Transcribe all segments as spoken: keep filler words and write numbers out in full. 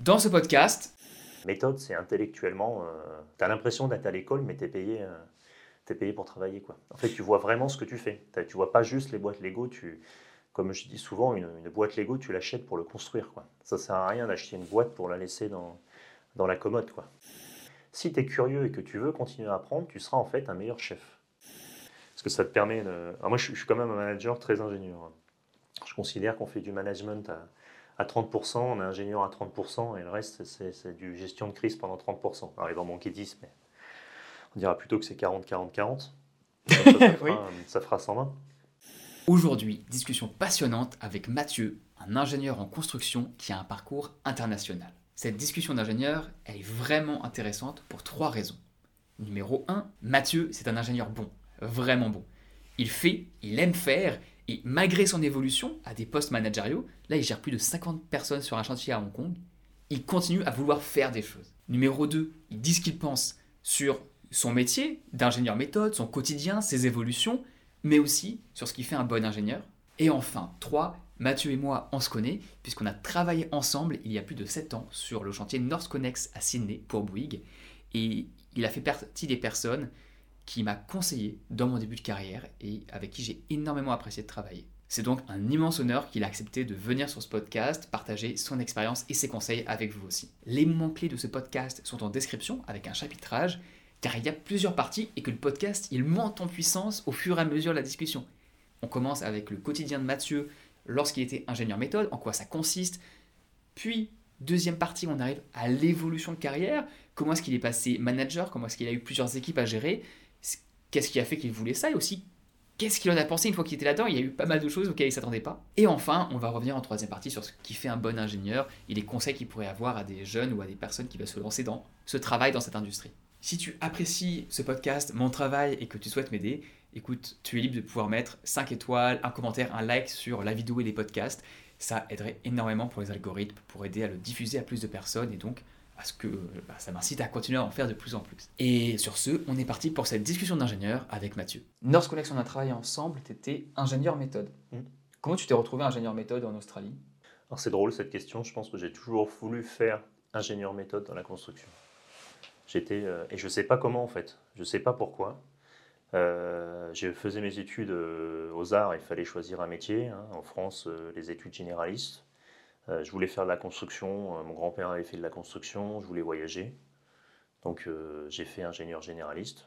Dans ce podcast... Méthode, c'est intellectuellement... Euh, tu as l'impression d'être à l'école, mais tu es payé... Euh... T'es payé pour travailler, quoi. En fait, tu vois vraiment ce que tu fais. Tu vois pas juste les boîtes Lego. Tu, comme je dis souvent, une, une boîte Lego, tu l'achètes pour le construire, quoi. Ça sert à rien d'acheter une boîte pour la laisser dans, dans la commode, quoi. Si tu es curieux et que tu veux continuer à apprendre, tu seras en fait un meilleur chef. Parce que ça te permet de... Alors moi, je, je suis quand même un manager très ingénieur. Je considère qu'on fait du management à, à trente pour cent, on est ingénieur à trente pour cent, et le reste, c'est, c'est du gestion de crise pendant trente pour cent. Alors, il va en manquer dix, mais... On dira plutôt que c'est quarante quarante quarante. Ça, ça, ça, oui. Ça fera cent vingt. Aujourd'hui, discussion passionnante avec Mathieu, un ingénieur en construction qui a un parcours international. Cette discussion d'ingénieur, elle est vraiment intéressante pour trois raisons. Numéro un, Mathieu, c'est un ingénieur bon, vraiment bon. Il fait, il aime faire, et malgré son évolution à des postes managériaux, là il gère plus de cinquante personnes sur un chantier à Hong Kong, il continue à vouloir faire des choses. Numéro deux, il dit ce qu'il pense sur... son métier d'ingénieur méthode, son quotidien, ses évolutions, mais aussi sur ce qui fait un bon ingénieur. Et enfin, trois, Mathieu et moi, on se connaît, puisqu'on a travaillé ensemble il y a plus de sept ans sur le chantier NorthConnex à Sydney pour Bouygues. Et il a fait partie des personnes qui m'a conseillé dans mon début de carrière et avec qui j'ai énormément apprécié de travailler. C'est donc un immense honneur qu'il a accepté de venir sur ce podcast, partager son expérience et ses conseils avec vous aussi. Les moments clés de ce podcast sont en description avec un chapitrage, car il y a plusieurs parties et que le podcast, il monte en puissance au fur et à mesure de la discussion. On commence avec le quotidien de Mathieu lorsqu'il était ingénieur méthode, en quoi ça consiste. Puis, deuxième partie, on arrive à l'évolution de carrière. Comment est-ce qu'il est passé manager, comment est-ce qu'il a eu plusieurs équipes à gérer, qu'est-ce qui a fait qu'il voulait ça et aussi qu'est-ce qu'il en a pensé une fois qu'il était là-dedans. Il y a eu pas mal de choses auxquelles il ne s'attendait pas. Et enfin, on va revenir en troisième partie sur ce qui fait un bon ingénieur et les conseils qu'il pourrait avoir à des jeunes ou à des personnes qui veulent se lancer dans ce travail, dans cette industrie. Si tu apprécies ce podcast, mon travail et que tu souhaites m'aider, écoute, tu es libre de pouvoir mettre cinq étoiles, un commentaire, un like sur la vidéo et les podcasts. Ça aiderait énormément pour les algorithmes, pour aider à le diffuser à plus de personnes et donc à ce que bah, ça m'incite à continuer à en faire de plus en plus. Et sur ce, on est parti pour cette discussion d'ingénieur avec Mathieu. NorthConnex, on a travaillé ensemble, tu étais ingénieur méthode. Mmh. Comment tu t'es retrouvé ingénieur méthode en Australie? Alors c'est drôle cette question, je pense que j'ai toujours voulu faire ingénieur méthode dans la construction. J'étais, euh, et je ne sais pas comment en fait, je ne sais pas pourquoi. Euh, je faisais mes études euh, aux arts, il fallait choisir un métier. Hein. En France, euh, les études généralistes. Euh, je voulais faire de la construction, euh, mon grand-père avait fait de la construction, je voulais voyager. Donc euh, j'ai fait ingénieur généraliste.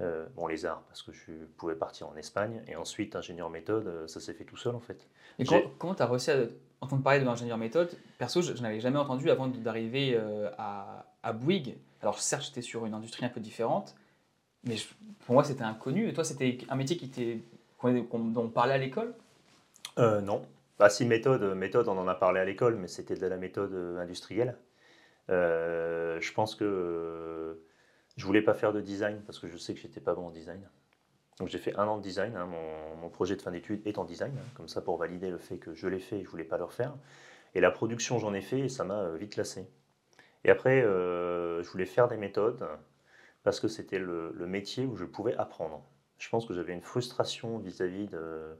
Euh, bon, les arts, parce que je pouvais partir en Espagne. Et ensuite, ingénieur méthode, euh, ça s'est fait tout seul en fait. Et j'ai... comment tu as réussi à entendre parler de l'ingénieur méthode? Perso, je, je n'avais jamais entendu avant d'arriver euh, à, à Bouygues. Alors certes, j'étais sur une industrie un peu différente, mais je, pour moi, c'était inconnu. Et toi, c'était un métier qui t'est, qu'on, qu'on, dont on parlait à l'école? euh, Non. Bah si, méthode, méthode, on en a parlé à l'école, mais c'était de la méthode industrielle. Euh, je pense que euh, je ne voulais pas faire de design, parce que je sais que je n'étais pas bon en design. Donc j'ai fait un an de design, hein, mon, mon projet de fin d'études est en design, hein, comme ça pour valider le fait que je l'ai fait et je ne voulais pas le refaire. Et la production, j'en ai fait et ça m'a vite lassé. Et après, euh, je voulais faire des méthodes parce que c'était le, le métier où je pouvais apprendre. Je pense que j'avais une frustration vis-à-vis de,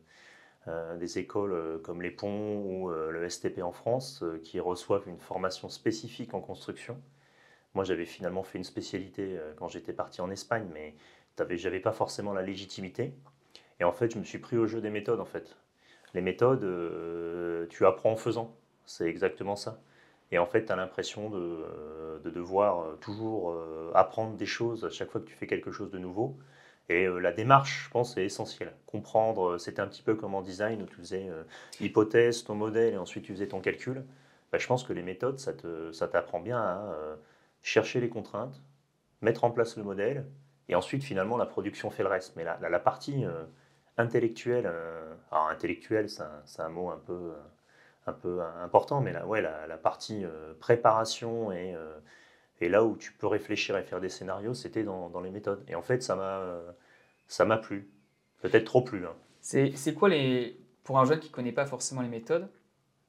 euh, des écoles comme les Ponts ou euh, le S T P en France euh, qui reçoivent une formation spécifique en construction. Moi, j'avais finalement fait une spécialité euh, quand j'étais parti en Espagne, mais j'avais pas forcément la légitimité. Et en fait, je me suis pris au jeu des méthodes, en fait. Les méthodes, euh, tu apprends en faisant. C'est exactement ça. Et en fait, tu as l'impression de, de devoir toujours apprendre des choses à chaque fois que tu fais quelque chose de nouveau. Et la démarche, je pense, est essentielle. Comprendre, c'était un petit peu comme en design, où tu faisais l'hypothèse, ton modèle, et ensuite tu faisais ton calcul. Ben, je pense que les méthodes, ça, te, ça t'apprend bien à chercher les contraintes, mettre en place le modèle, et ensuite, finalement, la production fait le reste. Mais la, la, la partie intellectuelle, alors intellectuelle, c'est un, c'est un mot un peu... un peu important, mais la, ouais, la, la partie euh, préparation et, euh, et là où tu peux réfléchir et faire des scénarios, c'était dans, dans les méthodes. Et en fait, ça m'a, euh, ça m'a plu. Peut-être trop plu. Hein. C'est, c'est quoi, les pour un jeune qui ne connaît pas forcément les méthodes,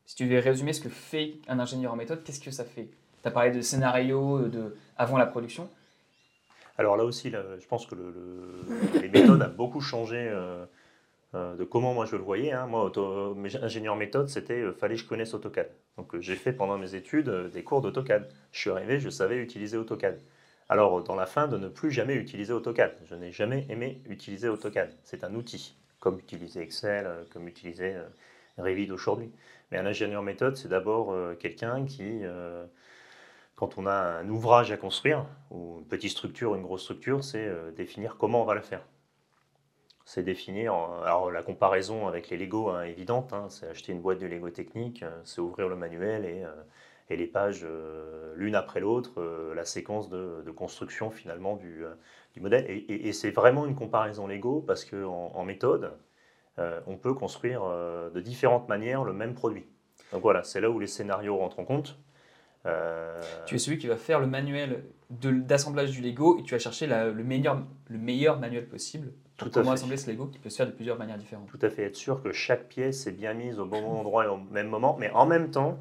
si tu devais résumer ce que fait un ingénieur en méthode, qu'est-ce que ça fait? Tu as parlé de scénarios de, avant la production. Alors là aussi, là, je pense que le, le, les méthodes ont beaucoup changé euh, de comment moi je le voyais. Hein. Moi, auto, ingénieur méthode, c'était euh, fallait que je connaisse AutoCAD. Donc j'ai fait pendant mes études des cours d'AutoCAD. Je suis arrivé, je savais utiliser AutoCAD. Alors dans la fin, de ne plus jamais utiliser AutoCAD. Je n'ai jamais aimé utiliser AutoCAD. C'est un outil, comme utiliser Excel, comme utiliser Revit aujourd'hui. Mais un ingénieur méthode, c'est d'abord quelqu'un qui, quand on a un ouvrage à construire, ou une petite structure, une grosse structure, c'est définir comment on va la faire. C'est définir, alors la comparaison avec les Lego hein, évidente, hein, c'est acheter une boîte de Lego technique, c'est ouvrir le manuel et, euh, et les pages euh, l'une après l'autre, euh, la séquence de, de construction finalement du, euh, du modèle. Et, et, et c'est vraiment une comparaison Lego parce qu'en en, en méthode, euh, on peut construire euh, de différentes manières le même produit. Donc voilà, c'est là où les scénarios rentrent en compte. Euh... Tu es celui qui va faire le manuel de, d'assemblage du Lego et tu vas chercher la, le, meilleur, le meilleur manuel possible. Tout Comment assembler ce Lego qui peut se faire de plusieurs manières différentes. Tout à fait, être sûr que chaque pièce est bien mise au bon endroit et au même moment. Mais en même temps,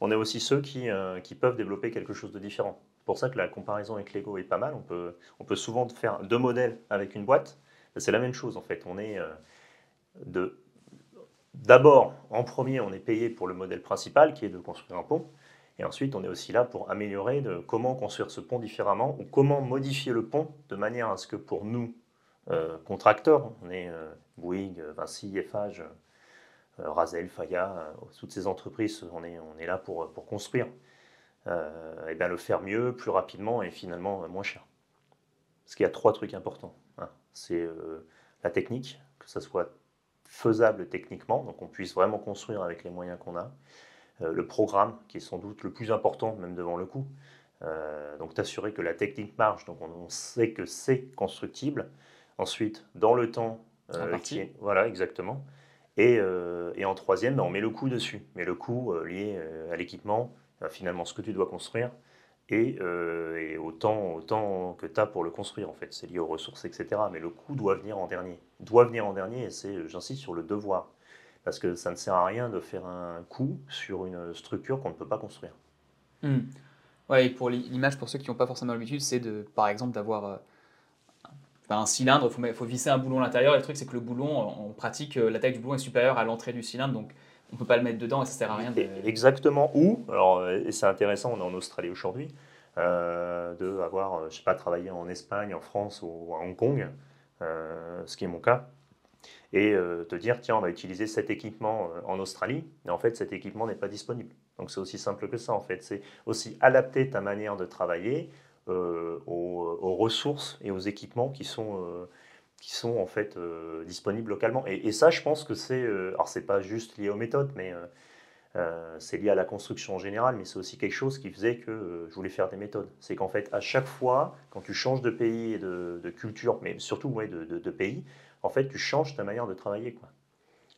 on est aussi ceux qui, euh, qui peuvent développer quelque chose de différent. C'est pour ça que la comparaison avec Lego est pas mal. On peut, on peut souvent faire deux modèles avec une boîte. C'est la même chose en fait. On est euh, de, d'abord, en premier, on est payé pour le modèle principal qui est de construire un pont. Et ensuite, on est aussi là pour améliorer de comment construire ce pont différemment ou comment modifier le pont de manière à ce que pour nous, Euh, contracteurs, on est euh, Bouygues, Vinci, Eiffage, euh, Razel, Faia, euh, toutes ces entreprises, on est, on est là pour, pour construire, euh, et bien le faire mieux, plus rapidement et finalement euh, moins cher. Parce qu'il y a trois trucs importants, hein. C'est euh, la technique, que ça soit faisable techniquement, donc on puisse vraiment construire avec les moyens qu'on a, euh, le programme qui est sans doute le plus important, même devant le coût, euh, donc t'assurer que la technique marche, donc on, on sait que c'est constructible. Ensuite, dans le temps, euh, qui est, voilà, exactement. Et, euh, et en troisième, on met le coût dessus. Mais le coût euh, lié euh, à l'équipement, euh, finalement, ce que tu dois construire, et, euh, et au temps, au temps que tu as pour le construire, en fait. C'est lié aux ressources, et cetera. Mais le coût doit venir en dernier. Doit venir en dernier, et c'est, j'insiste sur le devoir. Parce que ça ne sert à rien de faire un coût sur une structure qu'on ne peut pas construire. Mmh. Ouais, et pour l'image, pour ceux qui n'ont pas forcément l'habitude, c'est de, par exemple d'avoir... Euh, Enfin, un cylindre, il faut, faut visser un boulon à l'intérieur. Et le truc, c'est que le boulon, en pratique, la taille du boulon est supérieure à l'entrée du cylindre. Donc, on ne peut pas le mettre dedans et ça ne sert à rien. De... Exactement. Ou, alors, et c'est intéressant, on est en Australie aujourd'hui, euh, de avoir, je sais pas, travaillé en Espagne, en France ou à Hong Kong, euh, ce qui est mon cas, et euh, te dire, tiens, on va utiliser cet équipement en Australie. Mais en fait, cet équipement n'est pas disponible. Donc, c'est aussi simple que ça, en fait. C'est aussi adapter ta manière de travailler Euh, aux, aux ressources et aux équipements qui sont, euh, qui sont en fait euh, disponibles localement. Et, et ça, je pense que c'est... Euh, alors, ce n'est pas juste lié aux méthodes, mais euh, euh, c'est lié à la construction en général, mais c'est aussi quelque chose qui faisait que euh, je voulais faire des méthodes. C'est qu'en fait, à chaque fois, quand tu changes de pays et de, de culture, mais surtout ouais, de, de, de pays, en fait, tu changes ta manière de travailler, quoi.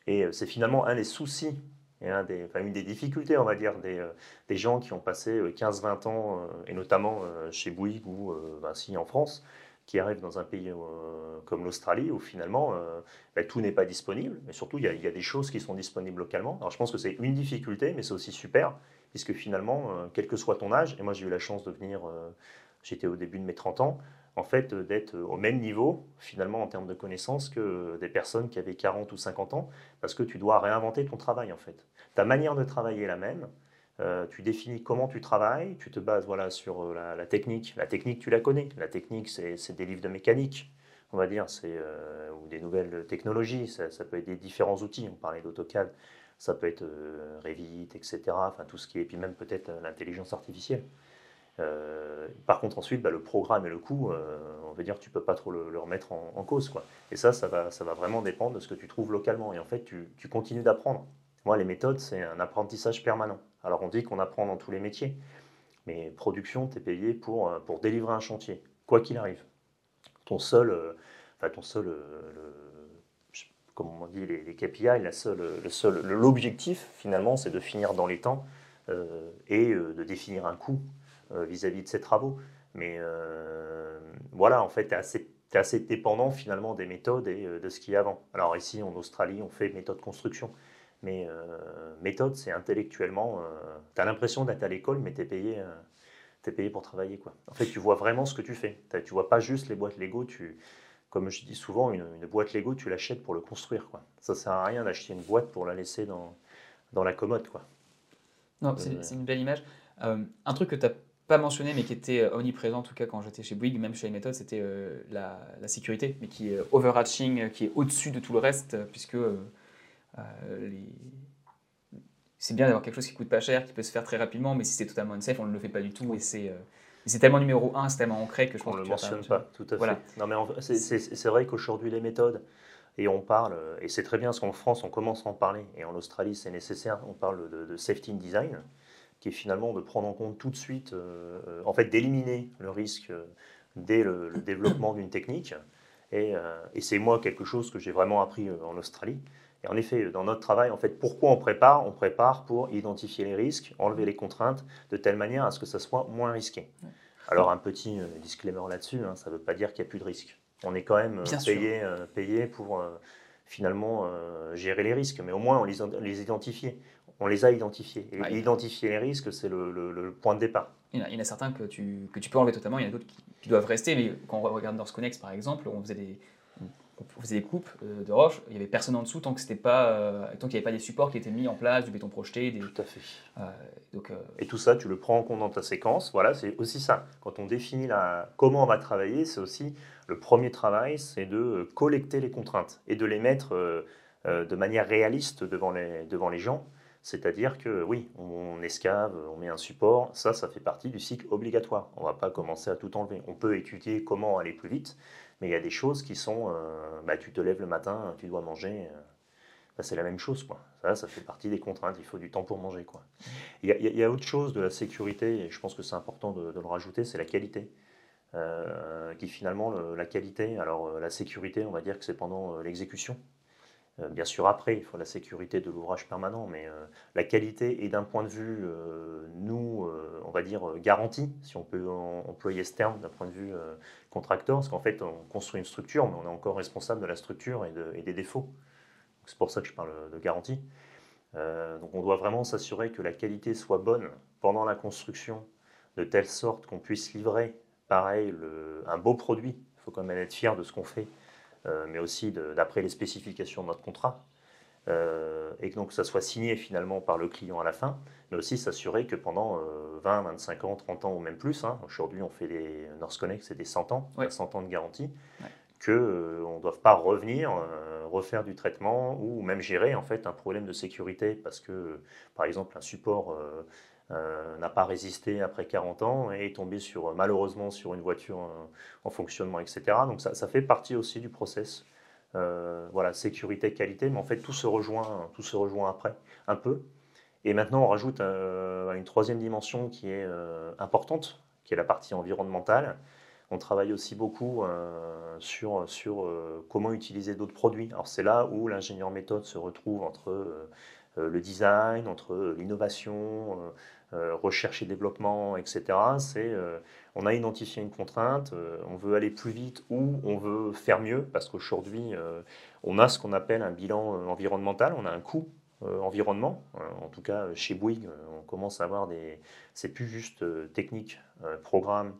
Et euh, c'est finalement un des soucis et un des, enfin, une des difficultés, on va dire, des, euh, des gens qui ont passé euh, quinze vingt ans, euh, et notamment euh, chez Bouygues ou euh, Vinci en France, qui arrivent dans un pays euh, comme l'Australie, où finalement, euh, ben, tout n'est pas disponible, mais surtout, il y, y a des choses qui sont disponibles localement. Alors, je pense que c'est une difficulté, mais c'est aussi super, puisque finalement, euh, quel que soit ton âge, et moi, j'ai eu la chance de venir, euh, j'étais au début de mes trente ans, en fait, d'être au même niveau, finalement, en termes de connaissances que des personnes qui avaient quarante ou cinquante ans, parce que tu dois réinventer ton travail, en fait. Ta manière de travailler est la même, euh, tu définis comment tu travailles, tu te bases voilà, sur la, la technique. La technique, tu la connais. La technique, c'est, c'est des livres de mécanique, on va dire, c'est, euh, ou des nouvelles technologies, ça, ça peut être des différents outils. On parlait d'AutoCAD, ça peut être euh, Revit, et cetera, enfin, tout ce qui est, et puis même peut-être l'intelligence artificielle. Euh, par contre ensuite bah, le programme et le coût euh, on veut dire tu peux pas trop le, le remettre en, en cause quoi. Et ça ça va, ça va vraiment dépendre de ce que tu trouves localement et en fait tu, tu continues d'apprendre. Moi les méthodes c'est un apprentissage permanent. Alors on dit qu'on apprend dans tous les métiers mais production t'es payé pour, pour délivrer un chantier quoi qu'il arrive. Ton seul, euh, enfin, ton seul euh, le, comme on dit les, les K P I la seule, le seul, le, l'objectif finalement c'est de finir dans les temps euh, et euh, de définir un coût vis-à-vis de ces travaux. Mais euh, voilà, en fait, tu es assez, assez dépendant finalement des méthodes et euh, de ce qu'il y a avant. Alors ici, en Australie, on fait méthode construction. Mais euh, méthode, c'est intellectuellement... Euh, tu as l'impression d'être à l'école, mais tu es payé, euh, t'es payé pour travailler, quoi. En fait, tu vois vraiment ce que tu fais. T'as, tu vois pas juste les boîtes Lego. Tu, comme je dis souvent, une, une boîte Lego, tu l'achètes pour le construire, quoi. Ça sert à rien d'acheter une boîte pour la laisser dans, dans la commode, quoi. Non, c'est ouais. une belle image. Euh, un truc que tu n'as pas mentionné, mais qui était omniprésent, en tout cas quand j'étais chez Bouygues, même chez iMethod, c'était euh, la, la sécurité, mais qui est overarching, qui est au-dessus de tout le reste, puisque euh, euh, les... c'est bien d'avoir quelque chose qui ne coûte pas cher, qui peut se faire très rapidement, mais si c'est totalement unsafe, on ne le fait pas du tout, et c'est... Euh, c'est tellement numéro un, c'est tellement ancré que je pense qu'on ne le mentionne pas, tout à fait. Voilà. Non, mais en, c'est, c'est, c'est vrai qu'aujourd'hui, les méthodes, et on parle, et c'est très bien parce qu'en France, on commence à en parler, et en Australie, c'est nécessaire, on parle de, de safety in design, qui est finalement de prendre en compte tout de suite, euh, en fait, d'éliminer le risque dès le, le développement d'une technique. Et, euh, et c'est moi quelque chose que j'ai vraiment appris en Australie. Et en effet, dans notre travail, en fait, pourquoi on prépare? On prépare pour identifier les risques, enlever les contraintes de telle manière à ce que ça soit moins risqué. Alors, un petit disclaimer là-dessus, hein, ça ne veut pas dire qu'il n'y a plus de risques. On est quand même payé, euh, payé pour euh, finalement euh, gérer les risques, mais au moins on les, les identifie. On les a identifiés. Et ah, identifier les risques, c'est le, le, le point de départ. Il y en a, il y en a certains que tu, que tu peux enlever totalement, il y en a d'autres qui, qui doivent rester. Mais quand on regarde NorthConnex, par exemple, on faisait des... on faisait des coupes de roches, il n'y avait personne en dessous tant que c'était pas, euh, tant qu'il n'y avait pas des supports qui étaient mis en place, du béton projeté. Des... Tout à fait. Euh, donc, euh... Et tout ça, tu le prends en compte dans ta séquence. Voilà, c'est aussi ça. Quand on définit la... comment on va travailler, c'est aussi le premier travail, c'est de collecter les contraintes et de les mettre euh, euh, de manière réaliste devant les, devant les gens. C'est-à-dire que oui, on escave, on met un support, ça, ça fait partie du cycle obligatoire. On ne va pas commencer à tout enlever. On peut étudier comment aller plus vite, mais il y a des choses qui sont, euh, bah, tu te lèves le matin, tu dois manger, euh, bah, c'est la même chose, quoi. Ça, ça fait partie des contraintes, il faut du temps pour manger, quoi. Il y a, il y a autre chose de la sécurité, et je pense que c'est important de, de le rajouter, c'est la qualité. Euh, qui finalement, le, la qualité, alors la sécurité, on va dire que c'est pendant l'exécution. Bien sûr, après, il faut la sécurité de l'ouvrage permanent, mais euh, la qualité est d'un point de vue, euh, nous, euh, on va dire, euh, garantie, si on peut en, employer ce terme d'un point de vue euh, contracteur, parce qu'en fait, on construit une structure, mais on est encore responsable de la structure et, de, et des défauts. C'est pour ça que je parle de garantie. Euh, donc, on doit vraiment s'assurer que la qualité soit bonne pendant la construction, de telle sorte qu'on puisse livrer, pareil, le, un beau produit. Il faut quand même être fier de ce qu'on fait. Euh, mais aussi de, d'après les spécifications de notre contrat, euh, et que donc ça soit signé finalement par le client à la fin, mais aussi s'assurer que pendant euh, vingt, vingt-cinq ans, trente ans ou même plus, hein, aujourd'hui on fait des NorthConnex, c'est des cent ans, ouais. cent ans de garantie, ouais. qu'on euh, ne doive pas revenir, euh, refaire du traitement ou même gérer en fait un problème de sécurité parce que par exemple un support euh, euh, n'a pas résisté après quarante ans et est tombé sur, malheureusement sur une voiture en, en fonctionnement, et cetera. Donc ça, ça fait partie aussi du process. Euh, voilà, sécurité, qualité, mais en fait tout se rejoint, tout se rejoint après, un peu. Et maintenant on rajoute euh, une troisième dimension qui est euh, importante, qui est la partie environnementale. On travaille aussi beaucoup euh, sur, sur euh, comment utiliser d'autres produits. Alors c'est là où l'ingénieur méthode se retrouve entre euh, le design, entre l'innovation, euh, euh, recherche et développement, et cetera. C'est, euh, on a identifié une contrainte, euh, on veut aller plus vite ou on veut faire mieux parce qu'aujourd'hui, euh, on a ce qu'on appelle un bilan environnemental, on a un coût euh, environnement. En tout cas, chez Bouygues, on commence à avoir des... C'est plus juste euh, technique, euh, programme,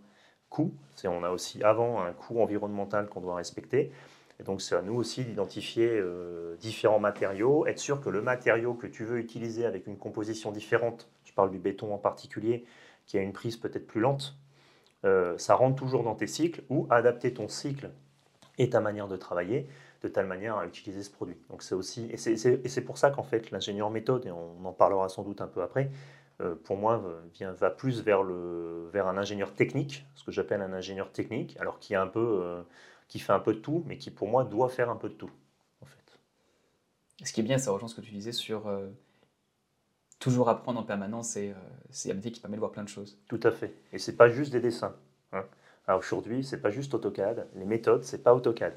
coût. C'est, on a aussi avant un coût environnemental qu'on doit respecter. Et donc, c'est à nous aussi d'identifier euh, différents matériaux, être sûr que le matériau que tu veux utiliser avec une composition différente, je parle du béton en particulier, qui a une prise peut-être plus lente, euh, ça rentre toujours dans tes cycles ou adapter ton cycle et ta manière de travailler de telle manière à utiliser ce produit. Donc, c'est aussi, et, c'est, c'est, et c'est pour ça qu'en fait, l'ingénieur méthode, et on en parlera sans doute un peu après, euh, pour moi, vient, va plus vers, le, vers un ingénieur technique, ce que j'appelle un ingénieur technique, alors qui est un peu... Euh, qui fait un peu de tout, mais qui pour moi doit faire un peu de tout, en fait. Ce qui est bien, ça rejoint ce que tu disais sur euh, toujours apprendre en permanence, et euh, c'est un métier qui permet de voir plein de choses. Tout à fait, et c'est pas juste des dessins. Hein. Alors aujourd'hui, c'est pas juste AutoCAD, les méthodes, c'est pas AutoCAD.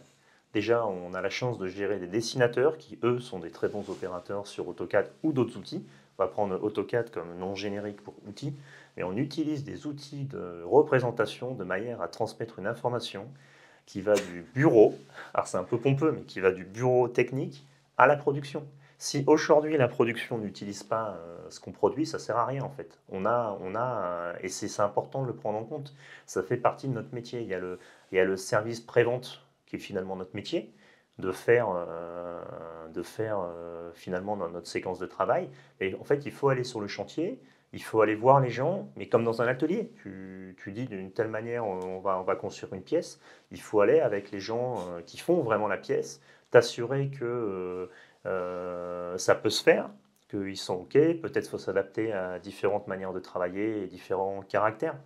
Déjà, on a la chance de gérer des dessinateurs qui, eux, sont des très bons opérateurs sur AutoCAD ou d'autres outils. On va prendre AutoCAD comme nom générique pour outil, mais on utilise des outils de représentation de manière à transmettre une information qui va du bureau, alors c'est un peu pompeux, mais qui va du bureau technique à la production. Si aujourd'hui la production n'utilise pas ce qu'on produit, ça ne sert à rien en fait. On a, on a, et c'est, c'est important de le prendre en compte, ça fait partie de notre métier. Il y a le, il y a le service pré-vente qui est finalement notre métier, de faire, euh, de faire euh, finalement dans notre séquence de travail. Et en fait, il faut aller sur le chantier, il faut aller voir les gens, mais comme dans un atelier. Tu, tu dis d'une telle manière, on va, on va construire une pièce. Il faut aller avec les gens qui font vraiment la pièce, t'assurer que euh, ça peut se faire, qu'ils sont OK. Peut-être faut s'adapter à différentes manières de travailler, et différents caractères,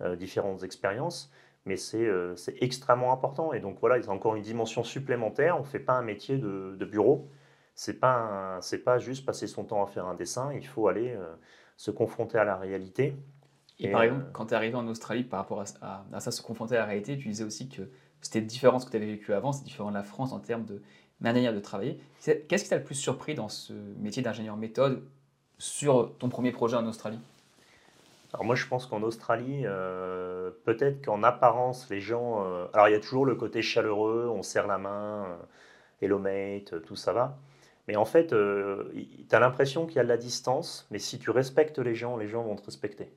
euh, différentes expériences. Mais c'est euh, extrêmement important. Et donc voilà, il y a encore une dimension supplémentaire. On ne fait pas un métier de, de bureau. Ce n'est pas, pas juste passer son temps à faire un dessin. Il faut aller... Euh, se confronter à la réalité. Et, et par exemple, euh... quand tu es arrivé en Australie, par rapport à, à, à ça, se confronter à la réalité, tu disais aussi que c'était différent ce que tu avais vécu avant, c'est différent de la France en termes de manière de travailler. Qu'est-ce qui t'a le plus surpris dans ce métier d'ingénieur méthode sur ton premier projet en Australie? Alors moi, je pense qu'en Australie, euh, peut-être qu'en apparence, les gens... Euh, alors, il y a toujours le côté chaleureux, on serre la main, euh, hello mate, tout ça va. Mais en fait, euh, tu as l'impression qu'il y a de la distance, mais si tu respectes les gens, les gens vont te respecter.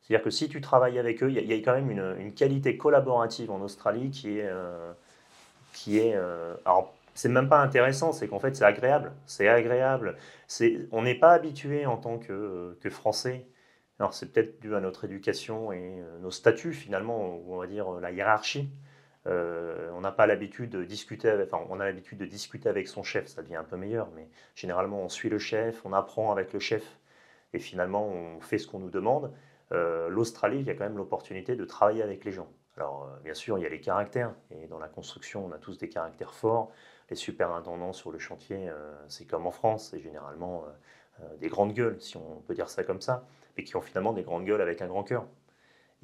C'est-à-dire que si tu travailles avec eux, il y, y a quand même une, une qualité collaborative en Australie qui est... Euh, qui est euh, alors, c'est même pas intéressant, c'est qu'en fait, c'est agréable. C'est agréable. C'est, on n'est pas habitué en tant que, que Français. Alors, c'est peut-être dû à notre éducation et nos statuts, finalement, ou on va dire la hiérarchie. Euh, on n'a pas l'habitude de discuter avec, enfin, on a l'habitude de discuter avec son chef, ça devient un peu meilleur, mais généralement on suit le chef, on apprend avec le chef et finalement on fait ce qu'on nous demande. Euh, L'Australie, il y a quand même l'opportunité de travailler avec les gens. Alors euh, bien sûr il y a les caractères et dans la construction on a tous des caractères forts. Les superintendants sur le chantier, euh, c'est comme en France, c'est généralement euh, euh, des grandes gueules, si on peut dire ça comme ça, mais qui ont finalement des grandes gueules avec un grand cœur.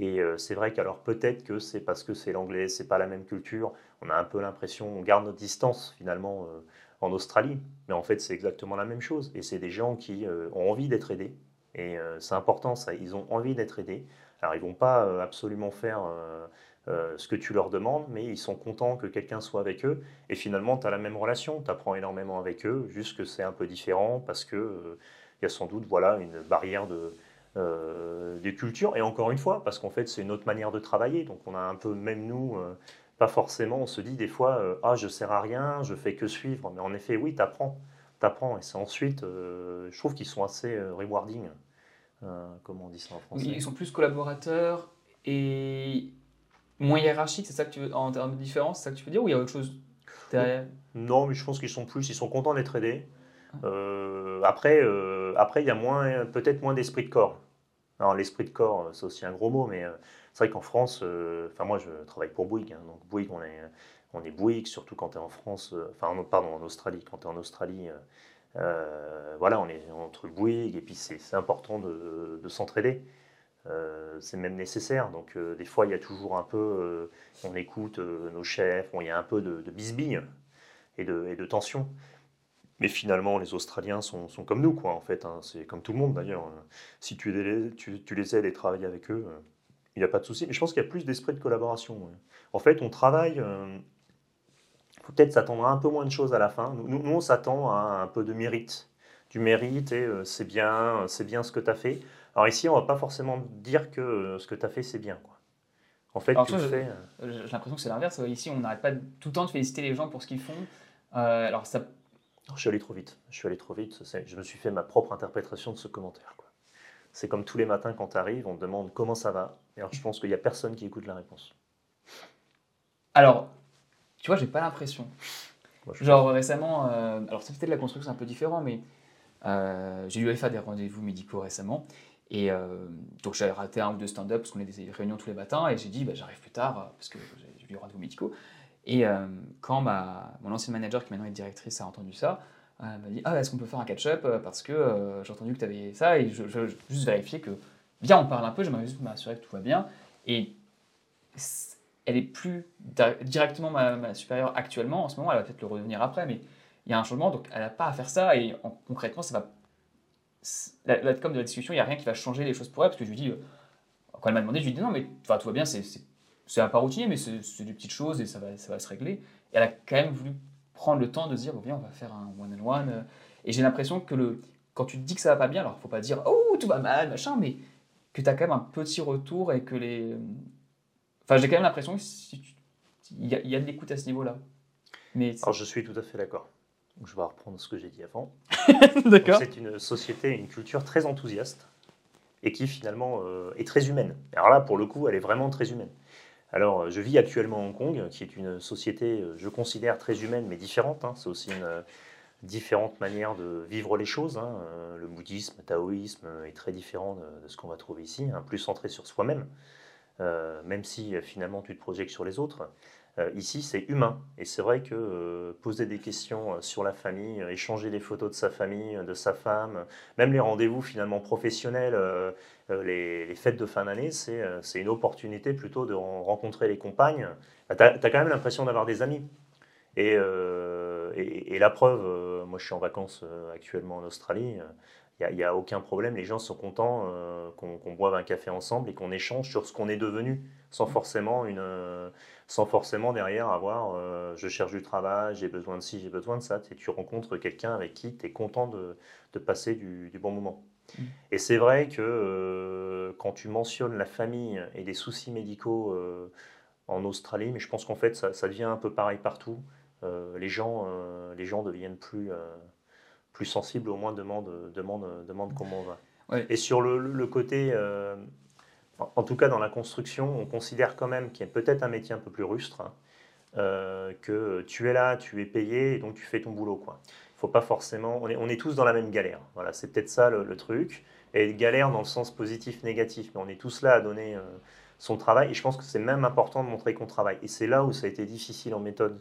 Et c'est vrai qu'alors peut-être que c'est parce que c'est l'anglais, c'est pas la même culture, on a un peu l'impression, on garde notre distance finalement euh, en Australie, mais en fait c'est exactement la même chose. Et c'est des gens qui euh, ont envie d'être aidés, et euh, c'est important ça, ils ont envie d'être aidés. Alors ils vont pas euh, absolument faire euh, euh, ce que tu leur demandes, mais ils sont contents que quelqu'un soit avec eux, et finalement tu as la même relation, tu apprends énormément avec eux, juste que c'est un peu différent parce qu'il euh, y a sans doute voilà, une barrière de... Euh, des cultures, et encore une fois, parce qu'en fait c'est une autre manière de travailler, donc on a un peu, même nous, euh, pas forcément, on se dit des fois, euh, ah je sers à rien, je fais que suivre, mais en effet oui, t'apprends, t'apprends, et c'est ensuite, euh, je trouve qu'ils sont assez euh, rewarding, euh, comment on dit ça en français. Oui, ils sont plus collaborateurs et moins hiérarchiques, c'est ça que tu veux, en termes de différence, c'est ça que tu veux dire, ou il y a autre chose derrière? Non, mais je pense qu'ils sont plus, ils sont contents d'être aidés. Euh, après, euh, après, il y a moins, peut-être moins d'esprit de corps. Alors, l'esprit de corps, c'est aussi un gros mot, mais euh, c'est vrai qu'en France, euh, enfin moi, je travaille pour Bouygues, hein, donc Bouygues, on est, on est Bouygues, surtout quand tu es en France, euh, enfin pardon, en Australie, quand tu es en Australie, euh, euh, voilà, on est entre Bouygues, et puis c'est, c'est important de, de s'entraider. Euh, c'est même nécessaire, donc euh, des fois, il y a toujours un peu, euh, on écoute euh, nos chefs, bon, il y a un peu de, de bisbille et de, et de tension. Mais finalement, les Australiens sont, sont comme nous, quoi, en fait. Hein. C'est comme tout le monde, d'ailleurs. Si tu les, tu, tu les aides et travailles avec eux, euh, il n'y a pas de souci. Mais je pense qu'il y a plus d'esprit de collaboration. Ouais. En fait, on travaille... Il euh, faut peut-être s'attendre à un peu moins de choses à la fin. Nous, nous on s'attend à un peu de mérite. Du mérite, et euh, c'est bien, c'est bien ce que tu as fait. Alors ici, on ne va pas forcément dire que euh, ce que tu as fait, c'est bien, quoi. En fait, alors, tu toi, le fais... Euh... J'ai l'impression que c'est l'inverse. Ici, on n'arrête pas tout le temps de féliciter les gens pour ce qu'ils font. Euh, alors, ça... Je suis allé trop vite, je suis allé trop vite, je me suis fait ma propre interprétation de ce commentaire, quoi. C'est comme tous les matins quand tu arrives, on te demande comment ça va, et alors je pense qu'il n'y a personne qui écoute la réponse. Alors, tu vois, j'ai pas l'impression. Moi, Genre pas. récemment, euh, alors c'était de la construction, c'est un peu différent, mais euh, j'ai dû aller faire des rendez-vous médicaux récemment, et euh, donc j'avais raté un ou deux stand-up, parce qu'on a des réunions tous les matins, et j'ai dit, bah, j'arrive plus tard, parce que j'ai eu des rendez-vous médicaux. Et euh, quand ma, mon ancienne manager, qui maintenant est directrice, a entendu ça, euh, elle m'a dit « Ah, est-ce qu'on peut faire un catch-up? Parce que euh, j'ai entendu que tu avais ça, et je veux juste vérifier que, bien, on parle un peu, j'aimerais juste m'assurer que tout va bien. » Et elle est plus directement ma, ma supérieure actuellement, en ce moment, elle va peut-être le redevenir après, mais il y a un changement, donc elle n'a pas à faire ça, et en, concrètement, ça va... La, la, comme de la discussion, il n'y a rien qui va changer les choses pour elle, parce que je lui dis... Euh, quand elle m'a demandé, je lui dis « Non, mais tout va bien, c'est... c'est C'est un pas routinier, mais c'est des petites choses et ça va, ça va se régler. » Et elle a quand même voulu prendre le temps de se dire, bon, bien, on va faire un one-on-one. Et j'ai l'impression que le, quand tu te dis que ça va pas bien, alors il ne faut pas dire, oh, tout va mal, machin, mais que tu as quand même un petit retour et que les... Enfin, j'ai quand même l'impression qu'il si tu... y, y a de l'écoute à ce niveau-là. Mais alors, je suis tout à fait d'accord. Je vais reprendre ce que j'ai dit avant. D'accord. Donc, c'est une société, une culture très enthousiaste. et qui finalement euh, est très humaine. Alors là, pour le coup, elle est vraiment très humaine. Alors, je vis actuellement à Hong Kong, qui est une société, je considère, très humaine, mais différente. Hein. C'est aussi une euh, différente manière de vivre les choses. Hein. Le bouddhisme, le taoïsme est très différent de, de ce qu'on va trouver ici, hein, plus centré sur soi-même, euh, même si finalement tu te projettes sur les autres. Euh, ici, c'est humain. Et c'est vrai que euh, poser des questions sur la famille, euh, échanger des photos de sa famille, de sa femme, même les rendez-vous finalement professionnels, euh, les, les fêtes de fin d'année, c'est euh, une opportunité plutôt de re rencontrer les compagnes. Bah, tu as, as quand même l'impression d'avoir des amis. Et, euh, et, et la preuve, euh, moi je suis en vacances euh, actuellement en Australie, il euh, n'y a, a aucun problème, les gens sont contents euh, qu'on qu'on boive un café ensemble et qu'on échange sur ce qu'on est devenu, sans forcément, une, euh, sans forcément derrière avoir euh, je cherche du travail, j'ai besoin de ci, j'ai besoin de ça. Tu rencontres quelqu'un avec qui tu es content de, de passer du, du bon moment. Mmh. Et c'est vrai que euh, quand tu mentionnes la famille et les soucis médicaux euh, en Australie, mais je pense qu'en fait ça, ça devient un peu pareil partout. Euh, les gens, euh, les gens deviennent plus, euh, plus sensibles, au moins demandent, demandent, demandent comment on va. Ouais. Et sur le, le côté, euh, en, en tout cas dans la construction, on considère quand même qu'il y a peut-être un métier un peu plus rustre, hein, euh, que tu es là, tu es payé, et donc tu fais ton boulot, quoi. Faut pas forcément, on est, on est tous dans la même galère. Voilà, c'est peut-être ça le, le truc. Et galère dans le sens positif, négatif, mais on est tous là à donner euh, son travail. Et je pense que c'est même important de montrer qu'on travaille. Et c'est là où ça a été difficile en méthode.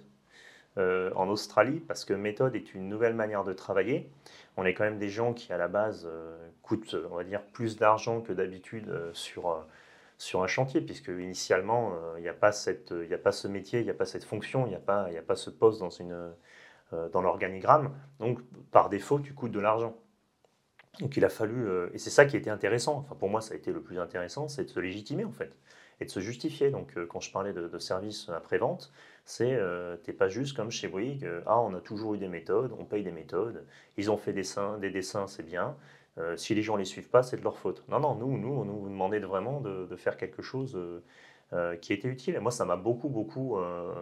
Euh, en Australie, parce que méthode est une nouvelle manière de travailler. On est quand même des gens qui, à la base, euh, coûtent, on va dire, plus d'argent que d'habitude euh, sur, euh, sur un chantier, puisque initialement, il euh, n'y a pas cette, il n'y a pas ce métier, il n'y a pas cette fonction, il n'y a pas, il n'y a pas ce poste dans, une, euh, dans l'organigramme. Donc, par défaut, tu coûtes de l'argent. Donc, il a fallu, euh, et c'est ça qui était intéressant, enfin, pour moi, ça a été le plus intéressant, c'est de se légitimer, en fait, et de se justifier. Donc, euh, quand je parlais de, de service après-vente, c'est, euh, t'es pas juste comme chez Bouygues, euh, ah, on a toujours eu des méthodes, on paye des méthodes, ils ont fait des dessins, des dessins c'est bien, euh, si les gens les suivent pas, c'est de leur faute. Non, non, nous, nous on nous demandait de vraiment de, de faire quelque chose euh, euh, qui était utile. Et moi, ça m'a beaucoup, beaucoup euh,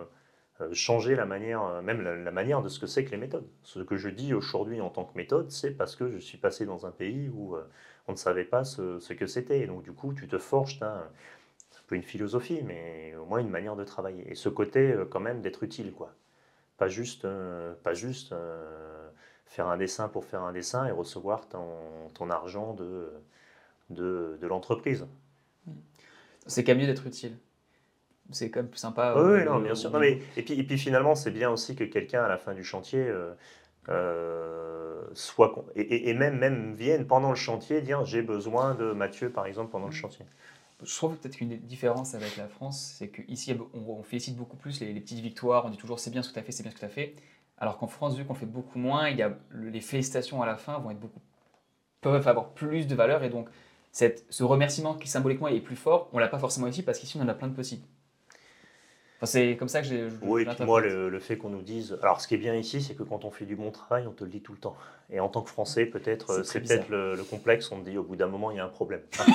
changé la manière, même la, la manière de ce que c'est que les méthodes. Ce que je dis aujourd'hui en tant que méthode, c'est parce que je suis passé dans un pays où euh, on ne savait pas ce, ce que c'était. Et donc, du coup, tu te forges, t'as... peu une philosophie, mais au moins une manière de travailler. Et ce côté, euh, quand même, d'être utile, quoi. Pas juste, euh, pas juste euh, faire un dessin pour faire un dessin et recevoir ton, ton argent de, de, de l'entreprise. C'est quand même mieux d'être utile. C'est quand même plus sympa. Oh, euh, oui, non, bien euh, sûr. Non, mais, et, puis, et puis finalement, c'est bien aussi que quelqu'un, à la fin du chantier, euh, euh, soit con... et, et, et même, même vienne pendant le chantier dire « j'ai besoin de Mathieu, par exemple, pendant mmh. le chantier ». Je trouve peut-être qu'une différence avec la France, c'est qu'ici, on, on félicite beaucoup plus les, les petites victoires, on dit toujours « c'est bien ce que tu as fait, c'est bien ce que tu as fait », alors qu'en France, vu qu'on fait beaucoup moins, il y a, les félicitations à la fin vont être beaucoup, peuvent avoir plus de valeur, et donc cette, ce remerciement qui symboliquement est plus fort, on ne l'a pas forcément ici, parce qu'ici, on en a plein de petits. Enfin, c'est comme ça que j'ai... Oui, et puis moi, le, le fait qu'on nous dise... Alors, ce qui est bien ici, c'est que quand on fait du bon travail, on te le dit tout le temps. Et en tant que Français, peut-être, c'est peut-être le, le complexe, on te dit au bout d'un moment, il y a un problème. Ah,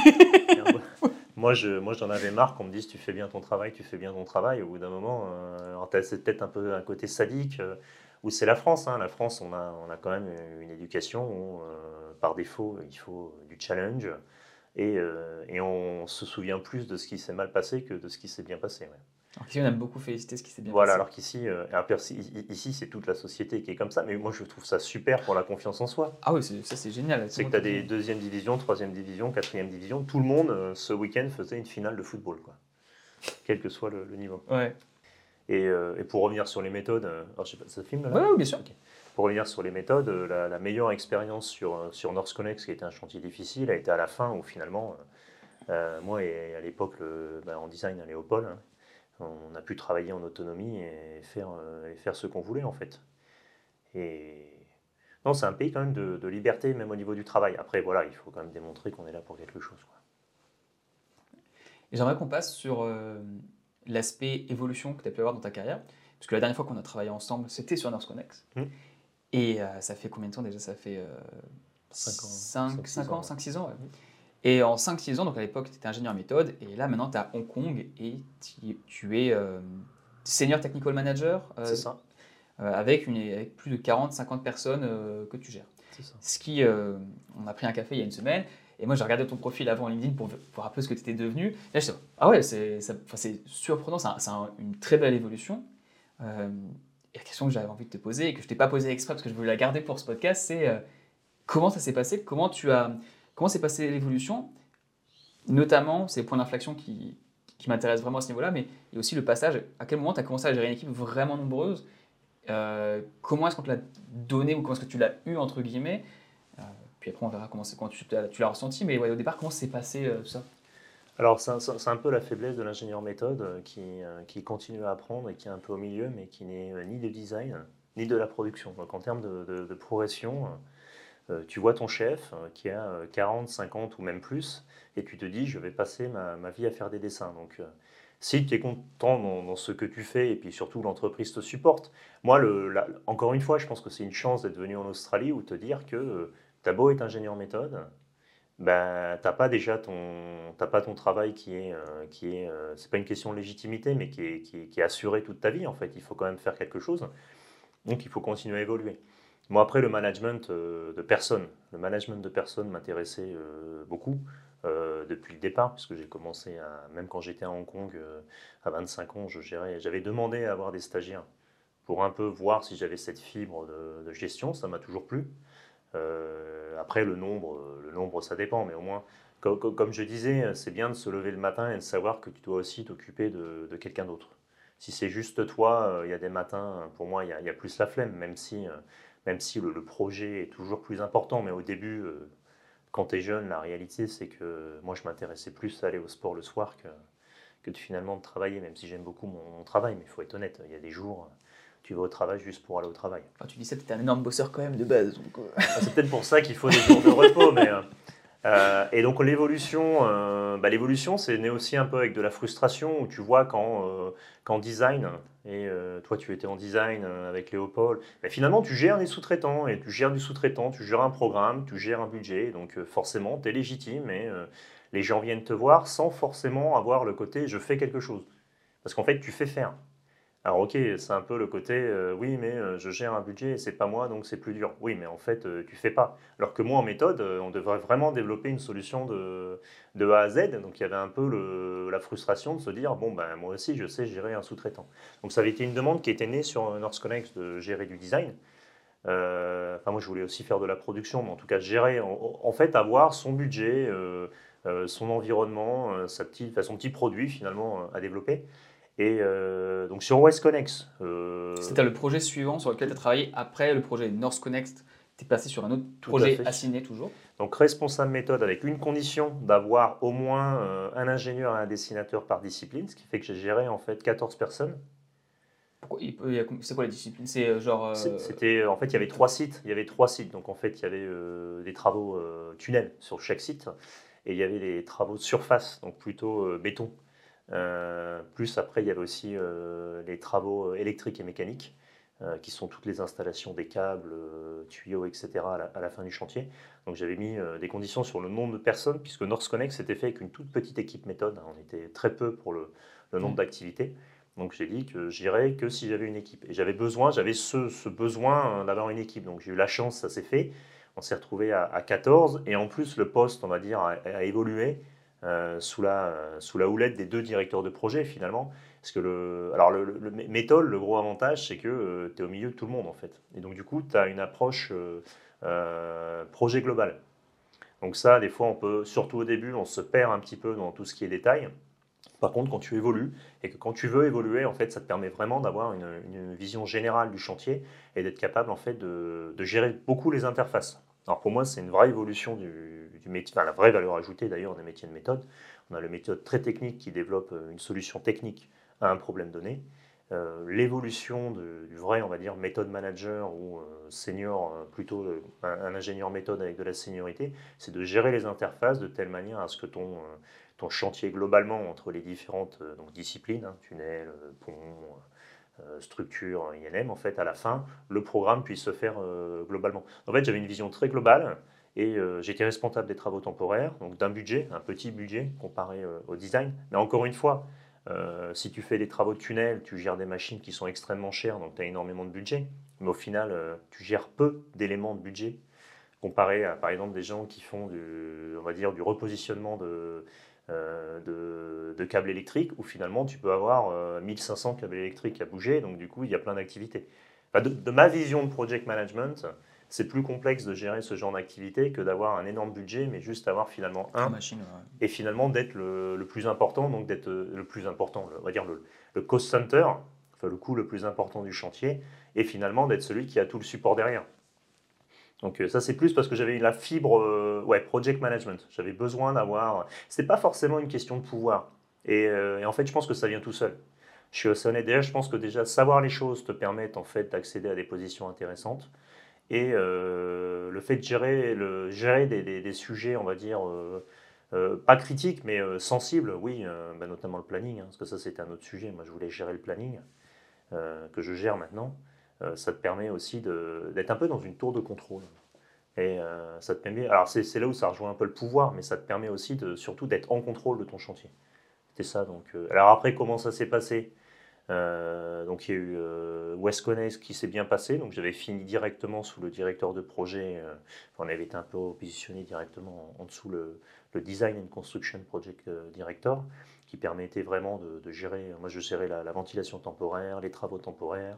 Moi, je, moi, j'en avais marre qu'on me dise « tu fais bien ton travail, tu fais bien ton travail ». Au bout d'un moment, euh, c'est peut-être un peu un côté sadique, euh, où c'est la France. Hein. La France, on a, on a quand même une éducation où, euh, par défaut, il faut du challenge. Et, euh, et on se souvient plus de ce qui s'est mal passé que de ce qui s'est bien passé. Ouais. Alors qu'ici, on aime beaucoup féliciter ce qui s'est bien voilà, passé. Alors qu'ici, euh, ici, c'est toute la société qui est comme ça. Mais moi, je trouve ça super pour la confiance en soi. Ah oui, ça, c'est génial. C'est que tu as des deuxième division, troisième division, quatrième division. Tout le monde, euh, ce week-end, faisait une finale de football, quoi. Quel que soit le, le niveau. Ouais. Et, euh, et pour revenir sur les méthodes... Euh, alors, je sais pas, ça filme, là ? Oui, ouais, bien sûr. Okay. Pour revenir sur les méthodes, euh, la, la meilleure expérience sur, euh, sur NorthConnex, qui était un chantier difficile, a été à la fin, où finalement, euh, euh, moi, et à l'époque, bah, en design à Léopold... Hein, on a pu travailler en autonomie et faire, euh, et faire ce qu'on voulait, en fait. Et... Non, c'est un pays quand même de, de liberté, même au niveau du travail. Après, voilà, il faut quand même démontrer qu'on est là pour quelque chose, quoi. Et j'aimerais qu'on passe sur euh, l'aspect évolution que tu as pu avoir dans ta carrière. Parce que la dernière fois qu'on a travaillé ensemble, c'était sur NorthConnex. Mmh. Et euh, ça fait combien de temps déjà? Ça fait cinq, six ans. cinq, six ans, ouais. Mmh. Et en cinq six ans, donc à l'époque, tu étais ingénieur méthode, et là, maintenant, tu es à Hong Kong, et tu es euh, senior technical manager, euh, c'est ça. Euh, avec, une, avec plus de quarante cinquante personnes euh, que tu gères. C'est ça. Ce qui, euh, on a pris un café il y a une semaine, Et moi, j'ai regardé ton profil avant LinkedIn pour voir un peu ce que tu étais devenu. Et là, je dis, ah ouais, c'est, ça, c'est surprenant, c'est, un, c'est un, une très belle évolution. Euh, et la question que j'avais envie de te poser et que je ne t'ai pas posée exprès parce que je voulais la garder pour ce podcast, c'est euh, comment ça s'est passé, comment, tu as, comment s'est passée l'évolution, notamment ces points d'inflexion qui, qui m'intéressent vraiment à ce niveau-là, mais et aussi le passage, à quel moment tu as commencé à gérer une équipe vraiment nombreuse, euh, comment est-ce qu'on te l'a donné ou comment est-ce que tu l'as eu, entre guillemets. Puis après, on verra comment, c'est, comment tu, tu l'as ressenti. Mais ouais, au départ, comment s'est passé euh, tout ça? Alors, c'est un, c'est un peu la faiblesse de l'ingénieur méthode qui, euh, qui continue à apprendre et qui est un peu au milieu, mais qui n'est euh, ni du design, ni de la production. Donc, en termes de, de, de progression, euh, tu vois ton chef euh, qui a euh, quarante, cinquante ou même plus, et tu te dis, je vais passer ma, ma vie à faire des dessins. Donc, euh, si tu es content dans, dans ce que tu fais, et puis surtout, l'entreprise te supporte. Moi, le, la, encore une fois, je pense que c'est une chance d'être venu en Australie ou te dire que... Euh, t'as beau être ingénieur méthode, ben, t'as pas déjà ton, t'as pas ton travail qui est, euh, qui est, euh, c'est pas une question de légitimité, mais qui est, qui est, qui est assuré toute ta vie en fait. Il faut quand même faire quelque chose, donc il faut continuer à évoluer. Moi après le management euh, de personnes, le management de personnes m'intéressait euh, beaucoup euh, depuis le départ, puisque j'ai commencé à, même quand j'étais à Hong Kong euh, à vingt-cinq ans, je gérais, j'avais demandé à avoir des stagiaires pour un peu voir si j'avais cette fibre de, de gestion, ça m'a toujours plu. Euh, après le nombre, le nombre ça dépend, mais au moins co- co- comme je disais, c'est bien de se lever le matin et de savoir que tu dois aussi t'occuper de, de quelqu'un d'autre. Si c'est juste toi, il euh, y a des matins pour moi il y, y a plus la flemme, même si, euh, même si le, le projet est toujours plus important, mais au début euh, quand t'es jeune, la réalité c'est que moi je m'intéressais plus à aller au sport le soir que, que de, finalement de travailler, même si j'aime beaucoup mon, mon travail, mais il faut être honnête, il y a des jours tu vas au travail juste pour aller au travail. Enfin, tu dis ça, tu étais un énorme bosseur quand même de base. Donc... c'est peut-être pour ça qu'il faut des jours de repos. Mais, euh, et donc l'évolution, euh, bah, l'évolution, c'est né aussi un peu avec de la frustration, où tu vois qu'en, euh, qu'en design, et euh, toi tu étais en design avec Léopold, bah, finalement tu gères des sous-traitants, et tu gères du sous-traitant, tu gères un programme, tu gères un budget, donc euh, forcément tu es légitime, et euh, les gens viennent te voir sans forcément avoir le côté « je fais quelque chose ». Parce qu'en fait tu fais faire. Alors ok, c'est un peu le côté, euh, oui mais euh, je gère un budget et c'est pas moi donc c'est plus dur. Oui mais en fait euh, tu fais pas. Alors que moi en méthode, euh, on devrait vraiment développer une solution de, de A à Z. Donc il y avait un peu le, la frustration de se dire, bon ben moi aussi je sais gérer un sous-traitant. Donc ça avait été une demande qui était née sur NorthConnex de gérer du design. Euh, enfin moi je voulais aussi faire de la production, mais en tout cas gérer, en, en fait avoir son budget, euh, euh, son environnement, euh, sa petite, enfin, son petit produit finalement à développer. Et euh, donc sur WestConnex. Euh... C'était le projet suivant sur lequel tu as travaillé après le projet NorthConnex. Tu es passé sur un autre Tout projet assigné toujours. Donc responsable méthode avec une condition d'avoir au moins euh, un ingénieur et un dessinateur par discipline, ce qui fait que j'ai géré en fait quatorze personnes. C'est quoi les disciplines? C'est genre. Euh... C'était en fait il y avait trois sites. Il y avait trois sites. Donc en fait il y avait euh, des travaux euh, tunnels sur chaque site et il y avait des travaux de surface, donc plutôt euh, béton. Euh, plus après il y avait aussi euh, les travaux électriques et mécaniques euh, qui sont toutes les installations des câbles, euh, tuyaux, et cetera à la, à la fin du chantier. Donc j'avais mis euh, des conditions sur le nombre de personnes puisque NorthConnex s'était fait avec une toute petite équipe méthode, on était très peu pour le, le nombre mmh. d'activités, donc j'ai dit que j'irais que si j'avais une équipe et j'avais besoin, j'avais ce, ce besoin d'avoir une équipe, donc j'ai eu la chance, ça s'est fait, on s'est retrouvé à, à quatorze et en plus le poste on va dire a, a évolué. Euh, sous, la, euh, sous la houlette des deux directeurs de projet finalement, parce que le, alors le, le, le méthode, le gros avantage c'est que euh, tu es au milieu de tout le monde en fait, et donc du coup tu as une approche euh, euh, projet global, donc ça des fois on peut, surtout au début on se perd un petit peu dans tout ce qui est détail, par contre quand tu évolues et que quand tu veux évoluer en fait ça te permet vraiment d'avoir une, une vision générale du chantier et d'être capable en fait de, de gérer beaucoup les interfaces. Alors pour moi, c'est une vraie évolution du, du métier, enfin la vraie valeur ajoutée d'ailleurs des métiers de méthode. On a le méthode très technique qui développe une solution technique à un problème donné. Euh, l'évolution de, du vrai, on va dire, méthode manager ou euh, senior, plutôt euh, un, un ingénieur méthode avec de la seniorité, c'est de gérer les interfaces de telle manière à ce que ton, euh, ton chantier globalement entre les différentes euh, donc disciplines, hein, tunnels, ponts, structure I N M, en fait, à la fin, le programme puisse se faire euh, globalement. En fait, j'avais une vision très globale et euh, j'étais responsable des travaux temporaires, donc d'un budget, un petit budget comparé euh, au design. Mais encore une fois, euh, si tu fais des travaux de tunnel, tu gères des machines qui sont extrêmement chères, donc tu as énormément de budget, mais au final, euh, tu gères peu d'éléments de budget comparé à, par exemple, des gens qui font du, on va dire, du repositionnement de, euh, de, de câbles électriques, où finalement, tu peux avoir euh, mille cinq cents câbles électriques à bouger, donc du coup, il y a plein d'activités. Enfin, de, de ma vision de project management, c'est plus complexe de gérer ce genre d'activité que d'avoir un énorme budget, mais juste avoir finalement un, machine, ouais. Et finalement d'être le, le plus important, donc d'être le plus important, on va dire le, le cost center, enfin le coût le plus important du chantier, et finalement d'être celui qui a tout le support derrière. Donc ça c'est plus parce que j'avais la fibre euh, ouais, project management, j'avais besoin d'avoir... C'était pas forcément une question de pouvoir, et, euh, et en fait je pense que ça vient tout seul. Je suis assez honnête, déjà je pense que déjà savoir les choses te permet en fait d'accéder à des positions intéressantes, et euh, le fait de gérer, le, gérer des, des, des sujets, on va dire, euh, euh, pas critiques, mais euh, sensibles, oui, euh, bah notamment le planning, hein, parce que ça c'était un autre sujet, moi je voulais gérer le planning, euh, que je gère maintenant, euh, ça te permet aussi d'être un peu dans une tour de contrôle. Et euh, ça te permet, alors c'est là où ça rejoint un peu le pouvoir, mais ça te permet aussi de, surtout d'être en contrôle de ton chantier. C'était ça, donc. Euh, alors après, comment ça s'est passé ? Euh, donc il y a eu euh, WestConnex qui s'est bien passé, donc j'avais fini directement sous le directeur de projet, euh, on avait été un peu positionné directement en, en dessous le, le Design and Construction Project Director, qui permettait vraiment de, de gérer, moi je gérais la, la ventilation temporaire, les travaux temporaires,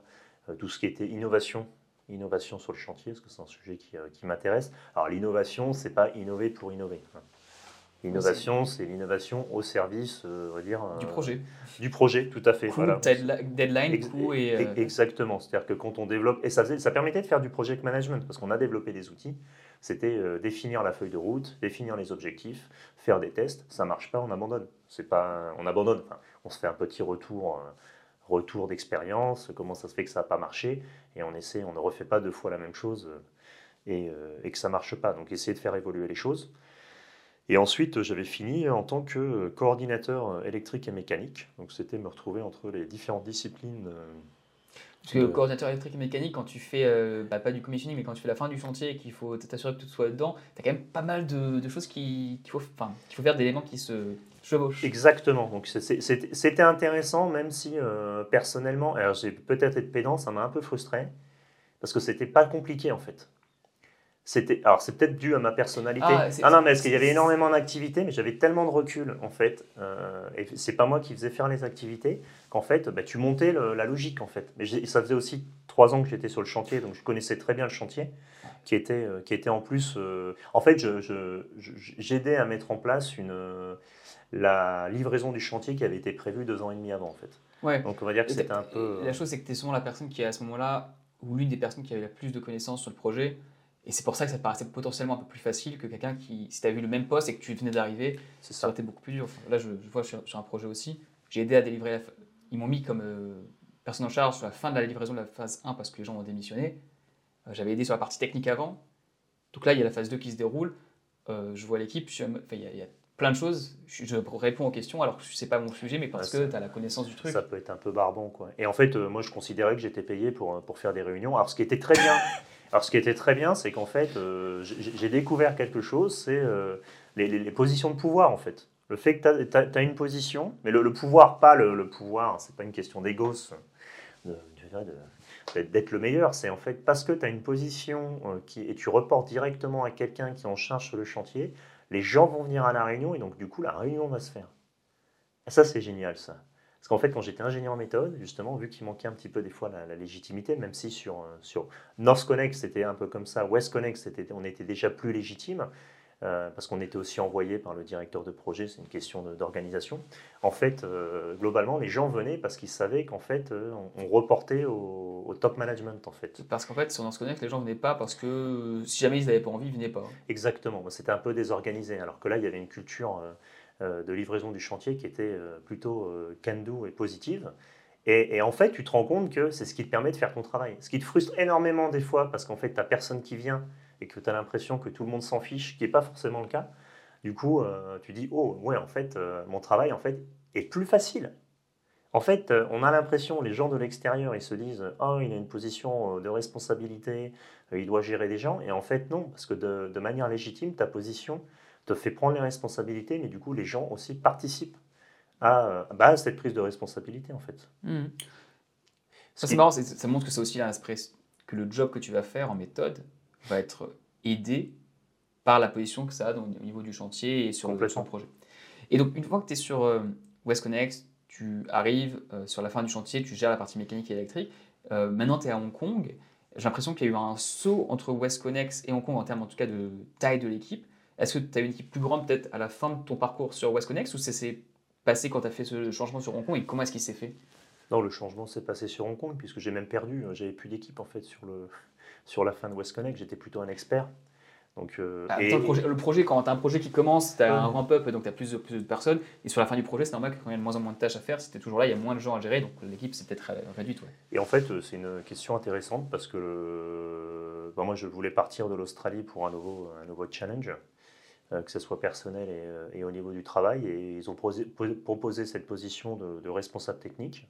euh, tout ce qui était innovation, innovation sur le chantier, parce que c'est un sujet qui, euh, qui m'intéresse. Alors l'innovation, c'est pas innover pour innover. Hein. L'innovation, c'est l'innovation au service, euh, on va dire... Euh, du projet. Du projet, tout à fait. Coût, voilà. Deadline, Ex coût et... Euh... Exactement, c'est-à-dire que quand on développe... Et ça, faisait, ça permettait de faire du project management, parce qu'on a développé des outils. C'était euh, définir la feuille de route, définir les objectifs, faire des tests. Ça ne marche pas, on abandonne. C'est pas, on abandonne, enfin, on se fait un petit retour, euh, retour d'expérience, comment ça se fait que ça n'a pas marché, et on essaie, on ne refait pas deux fois la même chose, euh, et, euh, et que ça ne marche pas. Donc essayer de faire évoluer les choses. Et ensuite, j'avais fini en tant que coordinateur électrique et mécanique. Donc, c'était me retrouver entre les différentes disciplines. Parce que de... coordinateur électrique et mécanique, quand tu fais, euh, bah, pas du commissioning, mais quand tu fais la fin du chantier et qu'il faut t'assurer que tout soit dedans, tu as quand même pas mal de, de choses qu'il qui faut, qu'il faut faire, d'éléments qui se chevauchent. Exactement. Donc, c'était intéressant, même si euh, personnellement, alors j'ai peut-être été pédant, ça m'a un peu frustré, parce que c'était pas compliqué en fait. C'était, alors c'est peut-être dû à ma personnalité. Ah, ah non, mais parce qu'il y avait énormément d'activités, mais j'avais tellement de recul en fait. Euh, et c'est pas moi qui faisais faire les activités, qu'en fait, bah, tu montais le, la logique en fait. Mais ça faisait aussi trois ans que j'étais sur le chantier, donc je connaissais très bien le chantier, qui était, euh, qui était en plus. Euh, en fait, je, je, je, j'aidais à mettre en place une, euh, la livraison du chantier qui avait été prévue deux ans et demi avant en fait. Ouais. Donc on va dire que c'était un peu. La chose, c'est que tu es souvent la personne qui est à ce moment-là, ou l'une des personnes qui avait la plus de connaissances sur le projet. Et c'est pour ça que ça te paraissait potentiellement un peu plus facile que quelqu'un qui, si tu as vu le même poste et que tu venais d'arriver, ça aurait été beaucoup plus dur. Enfin, là, je, je vois sur, sur un projet aussi, j'ai aidé à délivrer, la fa... ils m'ont mis comme euh, personne en charge sur la fin de la livraison de la phase un parce que les gens ont démissionné. Euh, J'avais aidé sur la partie technique avant. Donc là, il y a la phase deux qui se déroule. Euh, je vois l'équipe, je suis... enfin, il, y a, il y a plein de choses. Je, je réponds aux questions alors que ce n'est pas mon sujet, mais parce ouais, que tu as la connaissance du truc. Ça peut être un peu barbant, quoi. Et en fait, euh, moi, je considérais que j'étais payé pour, pour faire des réunions. Alors, ce qui était très bien... Alors, ce qui était très bien, c'est qu'en fait, euh, j'ai découvert quelque chose, c'est euh, les, les, les positions de pouvoir, en fait. Le fait que tu as, t'as une position, mais le, le pouvoir, pas le, le pouvoir, hein, c'est pas une question d'ego, de, de, d'être le meilleur, c'est en fait parce que tu as une position euh, qui, et tu reportes directement à quelqu'un qui en charge sur le chantier, les gens vont venir à la réunion et donc, du coup, la réunion va se faire. Et ça, c'est génial, ça. Parce qu'en fait, quand j'étais ingénieur en méthode, justement, vu qu'il manquait un petit peu des fois la, la légitimité, même si sur, sur NorthConnex, c'était un peu comme ça, WestConnex, on était déjà plus légitime, euh, parce qu'on était aussi envoyé par le directeur de projet, c'est une question d'organisation. En fait, euh, globalement, les gens venaient parce qu'ils savaient qu'en fait, euh, on, on reportait au, au top management, en fait. Parce qu'en fait, sur NorthConnex, les gens ne venaient pas parce que euh, si jamais ils n'avaient pas envie, ils ne venaient pas. Exactement, c'était un peu désorganisé, alors que là, il y avait une culture... Euh, de livraison du chantier qui était plutôt can-do et positive. Et, et en fait, tu te rends compte que c'est ce qui te permet de faire ton travail. Ce qui te frustre énormément des fois, parce qu'en fait, tu n'as personne qui vient et que tu as l'impression que tout le monde s'en fiche, ce qui n'est pas forcément le cas. Du coup, euh, tu dis, oh, ouais, en fait, euh, mon travail en fait, est plus facile. En fait, on a l'impression, les gens de l'extérieur, ils se disent, oh, il a une position de responsabilité, il doit gérer des gens. Et en fait, non, parce que de, de manière légitime, ta position... te fait prendre les responsabilités, mais du coup, les gens aussi participent à, bah, à cette prise de responsabilité, en fait. Mmh. C'est marrant, ça montre que c'est aussi un aspect que le job que tu vas faire en méthode va être aidé par la position que ça a donc, au niveau du chantier et sur le projet. Et donc, une fois que tu es sur euh, WestConnex, tu arrives euh, sur la fin du chantier, tu gères la partie mécanique et électrique. Euh, maintenant, tu es à Hong Kong. J'ai l'impression qu'il y a eu un saut entre WestConnex et Hong Kong en termes, en tout cas, de taille de l'équipe. Est-ce que tu as une équipe plus grande peut-être à la fin de ton parcours sur WestConnex ou c'est, c'est passé quand tu as fait ce changement sur Hong Kong et comment est-ce qu'il s'est fait? Non, le changement s'est passé sur Hong Kong puisque j'ai même perdu. J'avais plus d'équipe en fait sur, le, sur la fin de WestConnex. J'étais plutôt un expert. Donc, euh, ah, et... le, projet, le projet, quand tu as un projet qui commence, tu as un ramp-up, donc tu as plus, plus de personnes. Et sur la fin du projet, c'est normal que quand il y a de moins en moins de tâches à faire, si tu es toujours là, il y a moins de gens à gérer. Donc l'équipe s'est peut-être réduite. Ouais. Et en fait, c'est une question intéressante parce que le... ben, moi, je voulais partir de l'Australie pour un nouveau, un nouveau challenge, que ce soit personnel et, et au niveau du travail. Et ils ont posé, proposé cette position de, de responsable technique.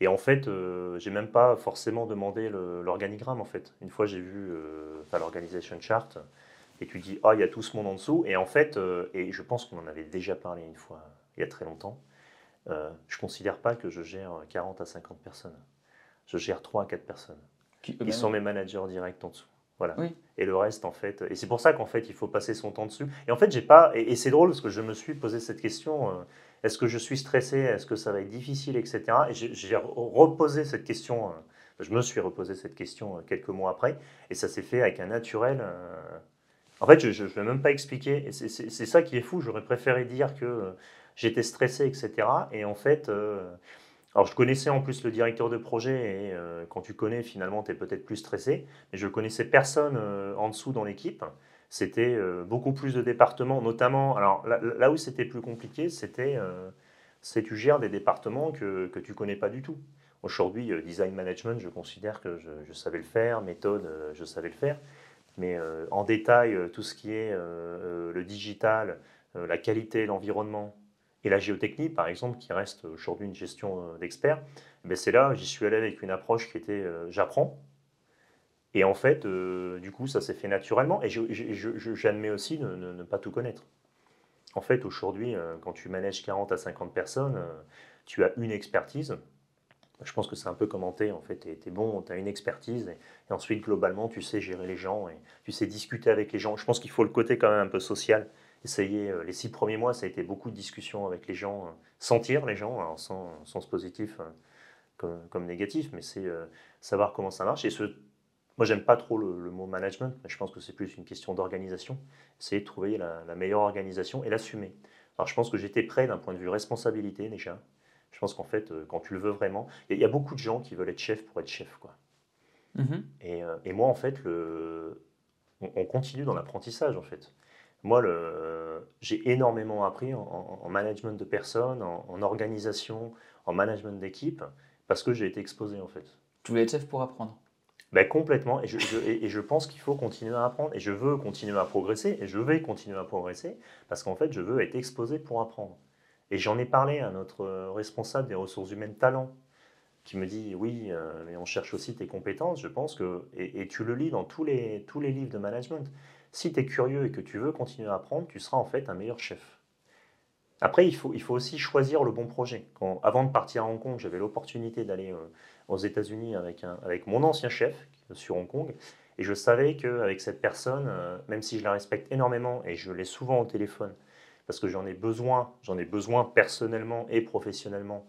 Et en fait, euh, je n'ai même pas forcément demandé le, l'organigramme. En fait. Une fois, j'ai vu euh, enfin, l'organisation chart et tu dis « Ah, oh, il y a tout ce monde en dessous ». Et en fait, euh, et je pense qu'on en avait déjà parlé une fois, il y a très longtemps, euh, je ne considère pas que je gère quarante à cinquante personnes. Je gère trois à quatre personnes qui, qui sont mes managers directs en dessous. Voilà. Oui. Et le reste, en fait... Et c'est pour ça qu'en fait, il faut passer son temps dessus. Et en fait, j'ai pas... Et, et c'est drôle parce que je me suis posé cette question... Euh, Est-ce que je suis stressé? Est-ce que ça va être difficile, et cetera. Et j'ai, j'ai reposé cette question, je me suis reposé cette question quelques mois après, et ça s'est fait avec un naturel. En fait, je ne vais même pas expliquer. Et c'est, c'est, c'est ça qui est fou, j'aurais préféré dire que j'étais stressé, et cetera. Et en fait, euh, alors je connaissais en plus le directeur de projet, et euh, quand tu connais, finalement, tu es peut-être plus stressé, mais je ne connaissais personne euh, en dessous dans l'équipe. C'était euh, beaucoup plus de départements, notamment, alors là, là où c'était plus compliqué, c'était euh, c'est tu gères des départements que, que tu ne connais pas du tout. Aujourd'hui, euh, design management, je considère que je, je savais le faire, méthode, euh, je savais le faire, mais euh, en détail, euh, tout ce qui est euh, le digital, euh, la qualité, l'environnement et la géotechnie, par exemple, qui reste aujourd'hui une gestion euh, d'experts, ben c'est là, j'y suis allé avec une approche qui était euh, « j'apprends ». Et en fait, euh, du coup, ça s'est fait naturellement. Et je, je, je, je, j'admets aussi ne, ne, ne pas tout connaître. En fait, aujourd'hui, euh, quand tu manages quarante à cinquante personnes, euh, tu as une expertise. Je pense que c'est un peu commenté. En fait, t'es, t'es bon, tu as une expertise. Et, et ensuite, globalement, tu sais gérer les gens et tu sais discuter avec les gens. Je pense qu'il faut le côté quand même un peu social. Essayer, euh, les six premiers mois, ça a été beaucoup de discussions avec les gens. Euh, sentir les gens, alors sans sens positif euh, comme, comme négatif. Mais c'est euh, savoir comment ça marche. Et ce... Moi, j'aime pas trop le, le mot management, mais je pense que c'est plus une question d'organisation. Essayer de trouver la, la meilleure organisation et l'assumer. Alors, je pense que j'étais prêt d'un point de vue responsabilité déjà. Je pense qu'en fait, quand tu le veux vraiment, il y, y a beaucoup de gens qui veulent être chef pour être chef, quoi. Mm-hmm. Et, et moi, en fait, le, on, on continue dans l'apprentissage, en fait. Moi, le, j'ai énormément appris en, en, en management de personnes, en, en organisation, en management d'équipe, parce que j'ai été exposé, en fait. Tu voulais être chef pour apprendre? Ben complètement, et je, je, et je pense qu'il faut continuer à apprendre, et je veux continuer à progresser, et je vais continuer à progresser, parce qu'en fait, je veux être exposé pour apprendre. Et j'en ai parlé à notre responsable des ressources humaines talent, qui me dit, oui, euh, mais on cherche aussi tes compétences, je pense que, et, et tu le lis dans tous les, tous les livres de management, si tu es curieux et que tu veux continuer à apprendre, tu seras en fait un meilleur chef. Après, il faut, il faut aussi choisir le bon projet. Quand, avant de partir à Hong Kong, j'avais l'opportunité d'aller... Euh, aux États-Unis avec, un, avec mon ancien chef sur Hong Kong. Et je savais qu'avec cette personne, euh, même si je la respecte énormément et je l'ai souvent au téléphone, parce que j'en ai besoin, j'en ai besoin personnellement et professionnellement,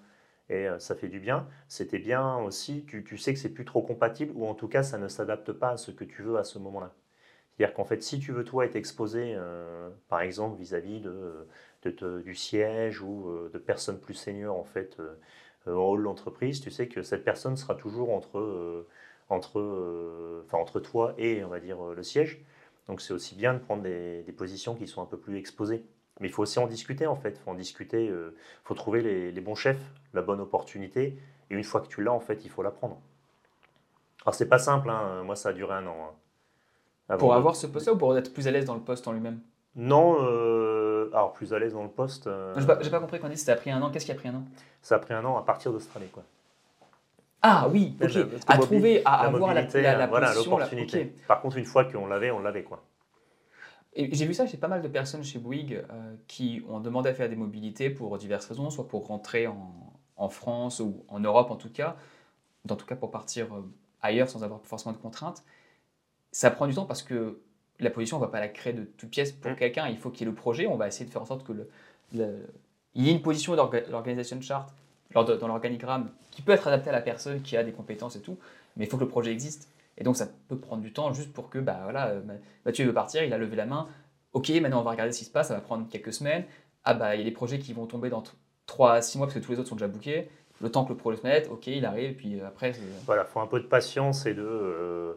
et euh, ça fait du bien, c'était bien aussi, tu, tu sais que c'est plus trop compatible, ou en tout cas, ça ne s'adapte pas à ce que tu veux à ce moment-là. C'est-à-dire qu'en fait, si tu veux, toi, être exposé, euh, par exemple, vis-à-vis de, de, de, du siège ou euh, de personnes plus seniors, en fait, euh, en haut de l'entreprise, tu sais que cette personne sera toujours entre, euh, entre, euh, enfin, entre toi et, on va dire, le siège. Donc, c'est aussi bien de prendre des, des positions qui sont un peu plus exposées. Mais il faut aussi en discuter, en fait. Il faut en discuter, euh, faut trouver les, les bons chefs, la bonne opportunité. Et une fois que tu l'as, en fait, il faut la prendre. Alors, c'est pas simple, hein. Moi, ça a duré un an. Hein. Pour de... avoir ce poste-là ou pour être plus à l'aise dans le poste en lui-même? Non, euh, alors plus à l'aise dans le poste. Euh... Je n'ai pas, pas compris quand on dit que ça a pris un an. Qu'est-ce qui a pris un an? Ça a pris un an à partir d'Australie, quoi. Ah oui, ok. Là, à mobile, trouver, à la avoir mobilité, la, la, la voilà, position, l'opportunité. La... Okay. Par contre, une fois qu'on l'avait, on l'avait, quoi. Et j'ai vu ça chez pas mal de personnes chez Bouygues euh, qui ont demandé à faire des mobilités pour diverses raisons, soit pour rentrer en, en France ou en Europe en tout cas, en tout cas pour partir ailleurs sans avoir forcément de contraintes. Ça prend du temps parce que la position, on ne va pas la créer de toute pièce pour mmh. quelqu'un. Il faut qu'il y ait le projet. On va essayer de faire en sorte que le, le, il y ait une position dans l'organisation chart, dans l'organigramme, qui peut être adaptée à la personne qui a des compétences et tout. Mais il faut que le projet existe. Et donc, ça peut prendre du temps juste pour que bah, voilà, Mathieu veut partir, il a levé la main. Ok, maintenant, on va regarder ce qui se passe. Ça va prendre quelques semaines. Ah, bah, il y a des projets qui vont tomber dans trois à six mois parce que tous les autres sont déjà bookés. Le temps que le projet se mette, ok, il arrive. Et puis après, c'est... voilà, il faut un peu de patience et de... Euh...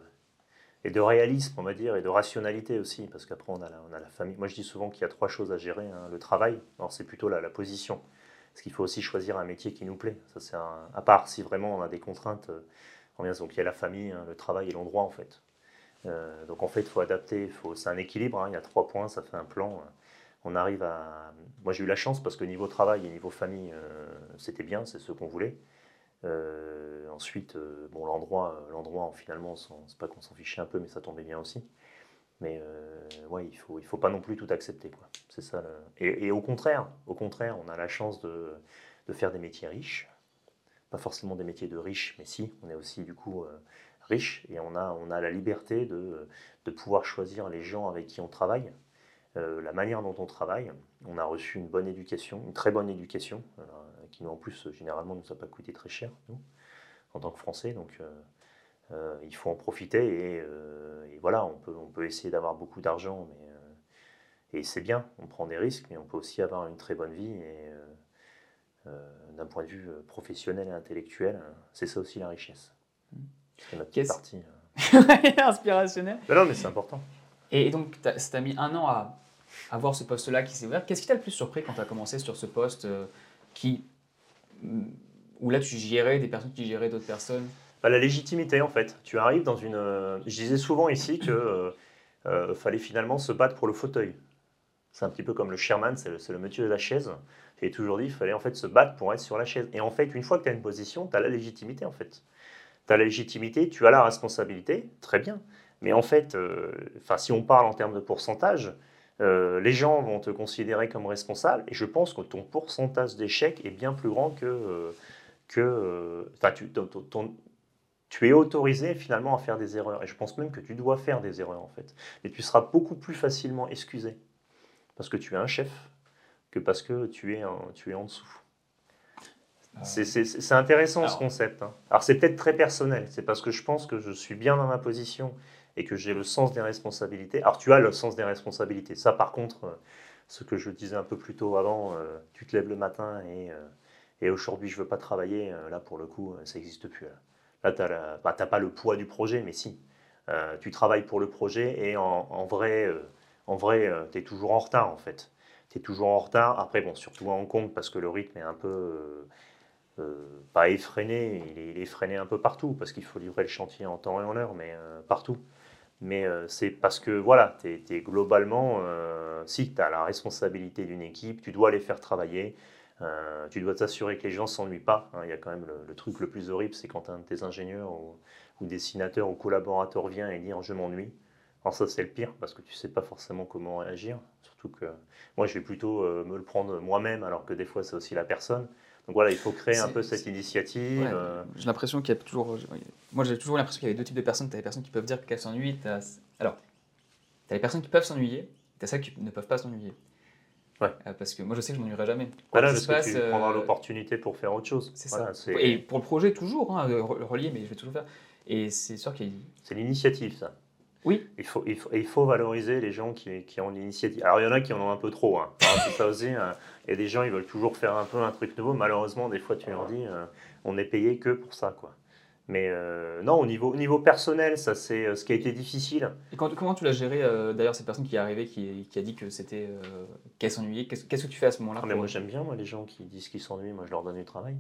et de réalisme, on va dire, et de rationalité aussi, parce qu'après, on a, la, on a la famille. Moi, je dis souvent qu'il y a trois choses à gérer. Hein. Le travail, alors c'est plutôt la, la position, parce qu'il faut aussi choisir un métier qui nous plaît. Ça, c'est un, à part si vraiment on a des contraintes. Euh, on vient, donc, il y a la famille, hein, le travail et l'endroit, en fait. Euh, donc, en fait, il faut adapter. Faut, c'est un équilibre. Hein. Il y a trois points, ça fait un plan. Hein. On arrive à... Moi, j'ai eu la chance, parce que niveau travail et niveau famille, euh, c'était bien, c'est ce qu'on voulait. Euh, ensuite, euh, bon, l'endroit, euh, l'endroit finalement, on, c'est pas qu'on s'en fichait un peu, mais ça tombait bien aussi. Mais euh, ouais, il faut, il faut pas non plus tout accepter, quoi. C'est ça. Le... Et, et au contraire, au contraire, on a la chance de, de faire des métiers riches, pas forcément des métiers de riches, mais si, on est aussi du coup euh, riche et on a, on a la liberté de, de pouvoir choisir les gens avec qui on travaille, euh, la manière dont on travaille. On a reçu une bonne éducation, une très bonne éducation. Alors, qui nous en plus généralement ne nous a pas coûté très cher nous, en tant que Français, donc euh, euh, il faut en profiter et, euh, et voilà, on peut, on peut essayer d'avoir beaucoup d'argent, mais, euh, et c'est bien, on prend des risques, mais on peut aussi avoir une très bonne vie, et euh, euh, d'un point de vue professionnel et intellectuel, c'est ça aussi la richesse. C'est notre petite partie. Inspirationnel. Ben non, mais c'est important. Et donc, t'as, t'as mis un an à avoir ce poste-là qui s'est ouvert. Qu'est-ce qui t'a le plus surpris quand tu as commencé sur ce poste euh, qui... où là tu gérais des personnes qui géraient d'autres personnes? Bah, la légitimité, en fait. Tu arrives dans une... Euh, je disais souvent ici qu'il euh, euh, fallait finalement se battre pour le fauteuil. C'est un petit peu comme le chairman, c'est le, c'est le monsieur de la chaise. J'ai toujours dit qu'il fallait en fait se battre pour être sur la chaise. Et en fait, une fois que tu as une position, tu as la légitimité, en fait. Tu as la légitimité, tu as la responsabilité, très bien. Mais en fait, euh, si on parle en termes de pourcentage... Euh, les gens vont te considérer comme responsable et je pense que ton pourcentage d'échec est bien plus grand que... Euh, que euh, tu, ton, ton, tu es autorisé finalement à faire des erreurs et je pense même que tu dois faire des erreurs en fait. Et tu seras beaucoup plus facilement excusé parce que tu es un chef que parce que tu es, un, tu es en dessous. Euh... C'est, c'est, c'est intéressant. Alors... ce concept. Hein. Alors c'est peut-être très personnel, c'est parce que je pense que je suis bien dans ma position et que j'ai le sens des responsabilités. Alors, tu as le sens des responsabilités. Ça, par contre, ce que je disais un peu plus tôt avant, euh, tu te lèves le matin et, euh, et aujourd'hui, je ne veux pas travailler. Là, pour le coup, ça n'existe plus. Là, tu n'as bah, pas le poids du projet, mais si. Euh, tu travailles pour le projet et en, en vrai, euh, en vrai euh, tu es toujours en retard, en fait. Tu es toujours en retard. Après, bon, surtout à Hong Kong, parce que le rythme est un peu... Euh, Euh, pas effréné, il est, il est effréné un peu partout, parce qu'il faut livrer le chantier en temps et en heure, mais euh, partout. Mais euh, c'est parce que, voilà, tu es globalement, euh, si tu as la responsabilité d'une équipe, tu dois les faire travailler, euh, tu dois t'assurer que les gens ne s'ennuient pas. Hein, il y a quand même le, le truc le plus horrible, c'est quand un de tes ingénieurs ou, ou dessinateur ou collaborateur vient et dit « je m'ennuie ». Alors ça, c'est le pire, parce que tu ne sais pas forcément comment réagir. Surtout que moi, je vais plutôt euh, me le prendre moi-même, alors que des fois, c'est aussi la personne. Donc voilà, il faut créer c'est, un peu cette c'est... initiative. Ouais, euh... J'ai l'impression qu'il y a toujours... Moi, j'ai toujours l'impression qu'il y avait deux types de personnes. Tu as les personnes qui peuvent dire qu'elles s'ennuient. T'as... Alors, tu as les personnes qui peuvent s'ennuyer. Tu as celles qui ne peuvent pas s'ennuyer. Ouais. Euh, parce que moi, je sais que je ne m'ennuierai jamais. Voilà, parce passe, que tu euh... prendras l'opportunité pour faire autre chose. C'est voilà, ça. C'est... Et pour le projet, toujours, hein, le relier, mais je vais toujours faire. Et c'est sûr qu'il y a... C'est l'initiative, ça. Oui. Il faut, il faut, il faut valoriser les gens qui, qui ont l'initiative. Alors, il y en a qui en ont un peu trop. Hein. Enfin, c'est ça aussi. Hein. Il y a des gens, ils veulent toujours faire un peu un truc nouveau. Malheureusement, des fois, tu leur dis, euh, on n'est payé que pour ça, quoi. Mais euh, non, au niveau, au niveau personnel, ça, c'est euh, ce qui a été difficile. Et quand, comment tu l'as géré, euh, d'ailleurs, cette personne qui est arrivée, qui, qui a dit que c'était, euh, qu'elle s'ennuyait? Qu'est-ce, qu'est-ce que tu fais à ce moment-là? Ah, mais moi, j'aime bien, moi, les gens qui disent qu'ils s'ennuient. Moi, je leur donne du travail.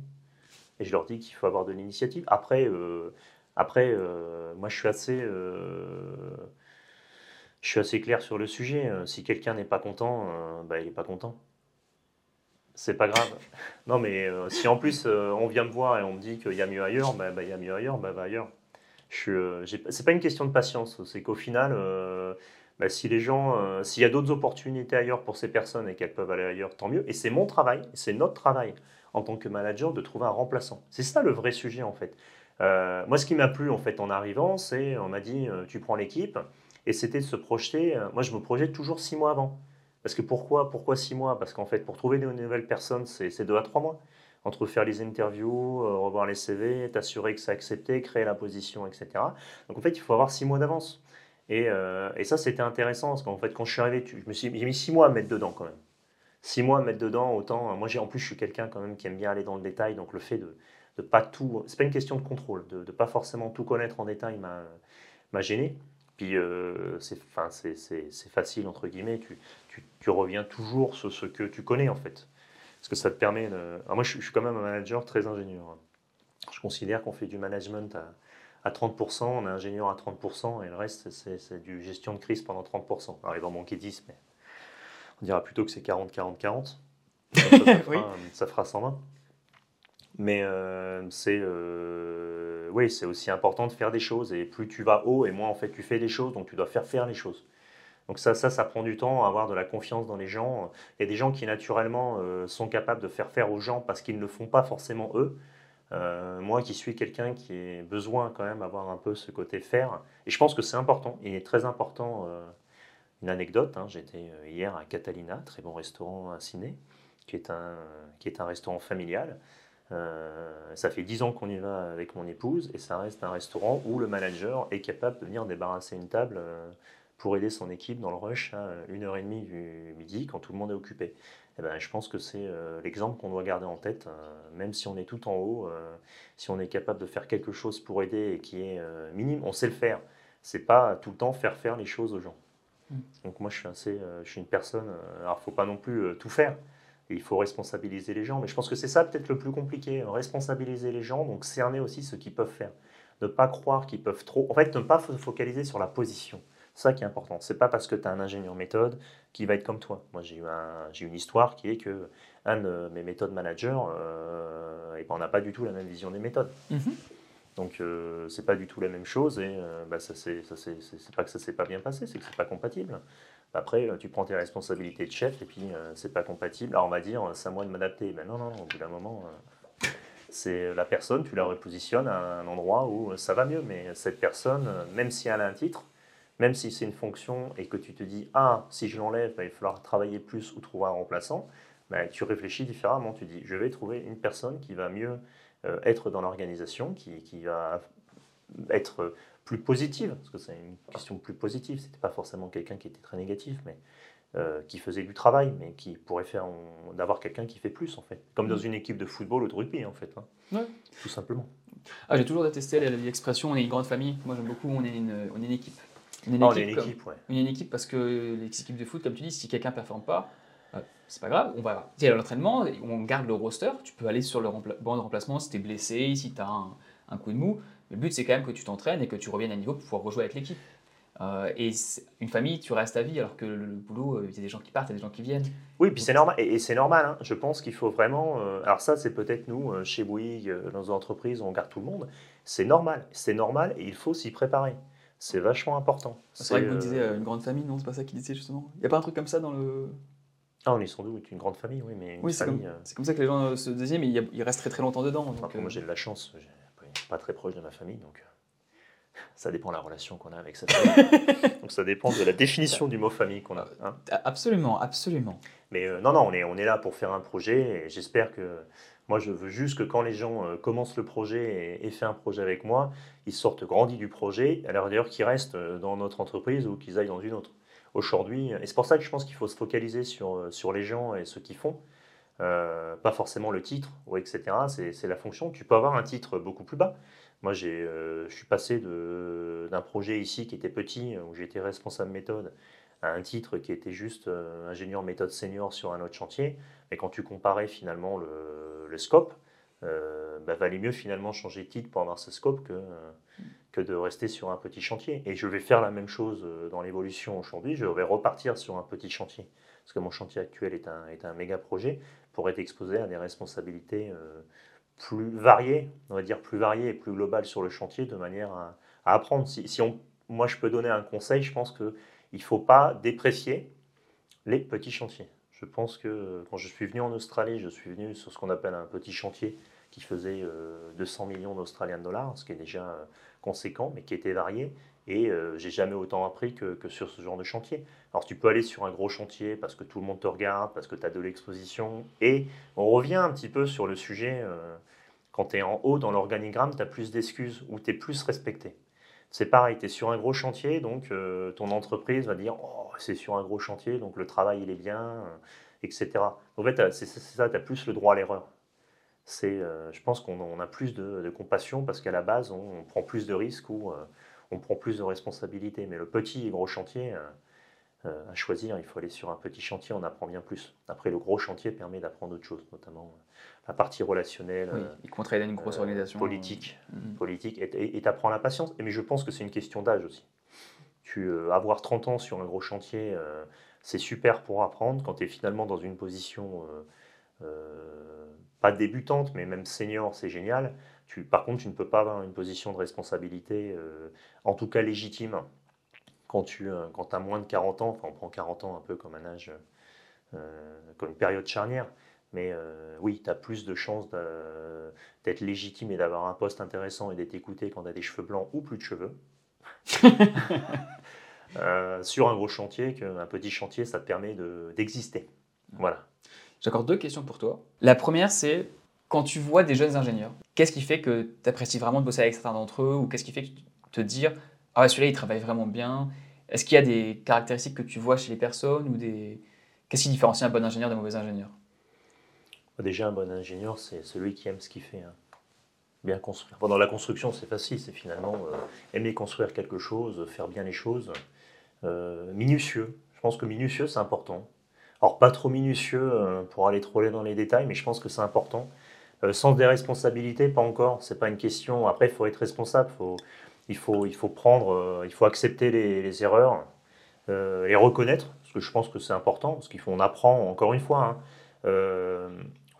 Et je leur dis qu'il faut avoir de l'initiative. Après... Euh, Après, euh, moi, je suis, assez, euh, je suis assez clair sur le sujet. Si quelqu'un n'est pas content, euh, bah, il n'est pas content. C'est pas grave. Non, mais euh, si en plus, euh, on vient me voir et on me dit qu'il y a mieux ailleurs, bah, bah, il y a mieux ailleurs, bah, bah ailleurs. Je, euh, j'ai, c'est pas une question de patience. C'est qu'au final, euh, bah, si les gens, euh, s'il y a d'autres opportunités ailleurs pour ces personnes et qu'elles peuvent aller ailleurs, tant mieux. Et c'est mon travail, c'est notre travail en tant que manager de trouver un remplaçant. C'est ça le vrai sujet, en fait. Euh, moi, ce qui m'a plu en fait en arrivant, c'est on m'a dit euh, tu prends l'équipe Et c'était de se projeter, euh, moi je me projette toujours six mois avant. Parce que pourquoi, pourquoi six mois? Parce qu'en fait, pour trouver des nouvelles personnes, c'est deux à trois mois. Entre faire les interviews, euh, revoir les C V, t'assurer que c'est accepté, créer la position, et cetera. Donc en fait, il faut avoir six mois d'avance. Et, euh, et ça, c'était intéressant, parce qu'en fait, quand je suis arrivé, tu, je me suis, j'ai mis six mois à me mettre dedans quand même. Six mois à mettre dedans, autant. Moi, j'ai en plus, je suis quelqu'un quand même qui aime bien aller dans le détail, donc le fait de ne pas tout. C'est pas une question de contrôle, de ne pas forcément tout connaître en détail m'a gêné. Puis, euh, c'est enfin, facile, entre guillemets, tu, tu, tu reviens toujours sur ce que tu connais en fait. Parce que ça te permet. De... Alors, moi, je, je suis quand même un manager très ingénieur. Je considère qu'on fait du management à, à trente pour cent, on est ingénieur à trente pour cent, et le reste, c'est du gestion de crise pendant trente pour cent. Alors, il va en manquer dix, mais. On dira plutôt que c'est quarante quarante quarante. Ça, ça, ça, oui. Ça fera cent vingt. Mais euh, c'est euh, oui, c'est aussi important de faire des choses. Et plus tu vas haut, et moins en fait tu fais des choses, donc tu dois faire faire les choses. Donc ça, ça, ça prend du temps, avoir de la confiance dans les gens. Il y a des gens qui naturellement euh, sont capables de faire faire aux gens parce qu'ils ne le font pas forcément eux. Euh, moi qui suis quelqu'un qui a besoin quand même d'avoir un peu ce côté faire. Et je pense que c'est important, il est très important... Euh, Une anecdote, hein, j'étais hier à Catalina, très bon restaurant à Sydney, qui est un, qui est un restaurant familial. Euh, ça fait dix ans qu'on y va avec mon épouse et ça reste un restaurant où le manager est capable de venir débarrasser une table pour aider son équipe dans le rush à une heure trente du midi quand tout le monde est occupé. Et ben, je pense que c'est euh, l'exemple qu'on doit garder en tête, euh, même si on est tout en haut, euh, si on est capable de faire quelque chose pour aider et qui est euh, minime, on sait le faire. C'est pas tout le temps faire faire les choses aux gens. Donc moi je suis, assez, euh, je suis une personne, euh, alors il ne faut pas non plus euh, tout faire, et il faut responsabiliser les gens, mais je pense que c'est ça peut-être le plus compliqué, euh, responsabiliser les gens, donc cerner aussi ce qu'ils peuvent faire, ne pas croire qu'ils peuvent trop, en fait ne pas se focaliser sur la position, c'est ça qui est important, c'est pas parce que tu as un ingénieur méthode qui va être comme toi. Moi j'ai eu un, j'ai une histoire qui est que un de mes méthodes managers, euh, et ben, on n'a pas du tout la même vision des méthodes. Mm-hmm. Donc, euh, c'est pas du tout la même chose et euh, bah, ça c'est pas que ça s'est pas bien passé, c'est que c'est pas compatible. Après, tu prends tes responsabilités de chef et puis euh, c'est pas compatible. Alors, on va dire, c'est à moi de m'adapter. Ben non, non, au bout d'un moment, euh, c'est la personne, tu la repositionnes à un endroit où ça va mieux. Mais cette personne, même si elle a un titre, même si c'est une fonction et que tu te dis, ah, si je l'enlève, bah, il va falloir travailler plus ou trouver un remplaçant, bah, tu réfléchis différemment. Tu dis, je vais trouver une personne qui va mieux. Euh, être dans l'organisation, qui, qui va être plus positive, parce que c'est une question plus positive, c'était pas forcément quelqu'un qui était très négatif, mais euh, qui faisait du travail, mais qui pourrait faire d'avoir quelqu'un qui fait plus en fait, comme dans une équipe de football ou de rugby en fait, hein. Ouais. Tout simplement. Ah, j'ai toujours détesté l'expression on est une grande famille, moi j'aime beaucoup on est une, on est une équipe. On est une, ah, équipe, on est une équipe, ouais. On est une équipe parce que les équipes de foot, comme tu dis, si quelqu'un ne performe pas, c'est pas grave, on va à l'entraînement, on garde le roster, tu peux aller sur le banc de remplacement si t'es blessé, si t'as un, un coup de mou. Le but c'est quand même que tu t'entraînes et que tu reviennes à niveau pour pouvoir rejouer avec l'équipe. Euh, et une famille, tu restes à vie, alors que le, le boulot, il y a des gens qui partent, il y a des gens qui viennent. Oui, puis c'est normal, et, et c'est normal, hein. Je pense qu'il faut vraiment... Euh, alors ça, c'est peut-être nous, euh, chez Bouygues, euh, dans nos entreprises, on garde tout le monde. C'est normal, c'est normal et il faut s'y préparer. C'est vachement important. C'est vrai que vous euh... disiez euh, une grande famille, non? C'est pas ça qu'il disait justement? Il n'y a pas un truc comme ça dans le... Ah, on est sans doute une grande famille, oui, mais une oui, famille... C'est comme, comme ça que les gens se disaient, mais ils restent très très longtemps dedans. Donc enfin, euh... Moi, j'ai de la chance, je ne suis pas très proche de ma famille, donc euh, ça dépend de la relation qu'on a avec cette famille. Donc ça dépend de la définition du mot famille qu'on a. Hein. Absolument, absolument. Mais euh, non, non, on est, on est là pour faire un projet, et j'espère que... Moi, je veux juste que quand les gens euh, commencent le projet et, et font un projet avec moi, ils sortent grandis du projet, alors d'ailleurs qu'ils restent dans notre entreprise ou qu'ils aillent dans une autre. Aujourd'hui, et c'est pour ça que je pense qu'il faut se focaliser sur, sur les gens et ce qu'ils font, euh, pas forcément le titre, ou et cetera. C'est la fonction. Tu peux avoir un titre beaucoup plus bas. Moi, j'ai, euh, je suis passé d'un projet ici qui était petit, où j'étais responsable méthode, à un titre qui était juste euh, ingénieur méthode senior sur un autre chantier. Mais quand tu comparais finalement le, le scope, euh, bah, valait mieux finalement changer de titre pour avoir ce scope que... Euh, que de rester sur un petit chantier. Et je vais faire la même chose dans l'évolution aujourd'hui, je vais repartir sur un petit chantier, parce que mon chantier actuel est un, est un méga projet, pour être exposé à des responsabilités euh, plus variées, on va dire plus variées et plus globales sur le chantier, de manière à, à apprendre. Si, si on, moi je peux donner un conseil, je pense qu'il ne faut pas déprécier les petits chantiers. Je pense que quand je suis venu en Australie, je suis venu sur ce qu'on appelle un petit chantier qui faisait euh, deux cents millions d'Australiens de dollars, ce qui est déjà euh, conséquent, mais qui était varié. Et euh, j'ai jamais autant appris que, que sur ce genre de chantier. Alors tu peux aller sur un gros chantier parce que tout le monde te regarde, parce que tu as de l'exposition. Et on revient un petit peu sur le sujet, euh, quand tu es en haut dans l'organigramme, tu as plus d'excuses ou tu es plus respecté. C'est pareil, tu es sur un gros chantier, donc euh, ton entreprise va dire oh, « c'est sur un gros chantier, donc le travail il est bien, euh, et cetera » En fait, c'est ça, tu as plus le droit à l'erreur. Euh, je pense qu'on a plus de, de compassion parce qu'à la base, on, on prend plus de risques ou... Euh, on prend plus de responsabilités, mais le petit et gros chantier euh, euh, à choisir, il faut aller sur un petit chantier, on apprend bien plus. Après, le gros chantier permet d'apprendre autre chose, notamment euh, la partie relationnelle, oui, il contraint à une grosse euh, organisation politique, mmh. politique, et tu apprends la patience. Mais je pense que c'est une question d'âge aussi. Tu, euh, avoir trente ans sur un gros chantier, euh, c'est super pour apprendre. Quand tu es finalement dans une position, euh, euh, pas débutante, mais même senior, c'est génial. Tu, par contre, tu ne peux pas avoir une position de responsabilité, euh, en tout cas légitime, quand tu euh, quand as moins de quarante ans. Enfin, on prend quarante ans un peu comme un âge, euh, comme une période charnière. Mais euh, oui, tu as plus de chances d'être légitime et d'avoir un poste intéressant et d'être écouté quand tu as des cheveux blancs ou plus de cheveux. euh, sur un gros chantier qu'un petit chantier, ça te permet d'exister. De, voilà. J'ai encore deux questions pour toi. La première, c'est... Quand tu vois des jeunes ingénieurs, qu'est-ce qui fait que tu apprécies vraiment de bosser avec certains d'entre eux, ou qu'est-ce qui fait que tu te dis « Ah ouais, celui-là, il travaille vraiment bien ». Est-ce qu'il y a des caractéristiques que tu vois chez les personnes ou des... Qu'est-ce qui différencie un bon ingénieur d'un mauvais ingénieur? Déjà, un bon ingénieur, c'est celui qui aime ce qu'il fait. Hein. Bien construire. Enfin, dans la construction, c'est facile. C'est finalement euh, aimer construire quelque chose, faire bien les choses. Euh, minutieux. Je pense que minutieux, c'est important. Alors, pas trop minutieux euh, pour aller troller dans les détails, mais je pense que c'est important. Euh, sens des responsabilités, pas encore, c'est pas une question. Après, il faut être responsable, faut, il, faut, il faut prendre, euh, il faut accepter les, les erreurs, euh, les reconnaître, parce que je pense que c'est important, parce qu'on apprend, encore une fois, hein, euh,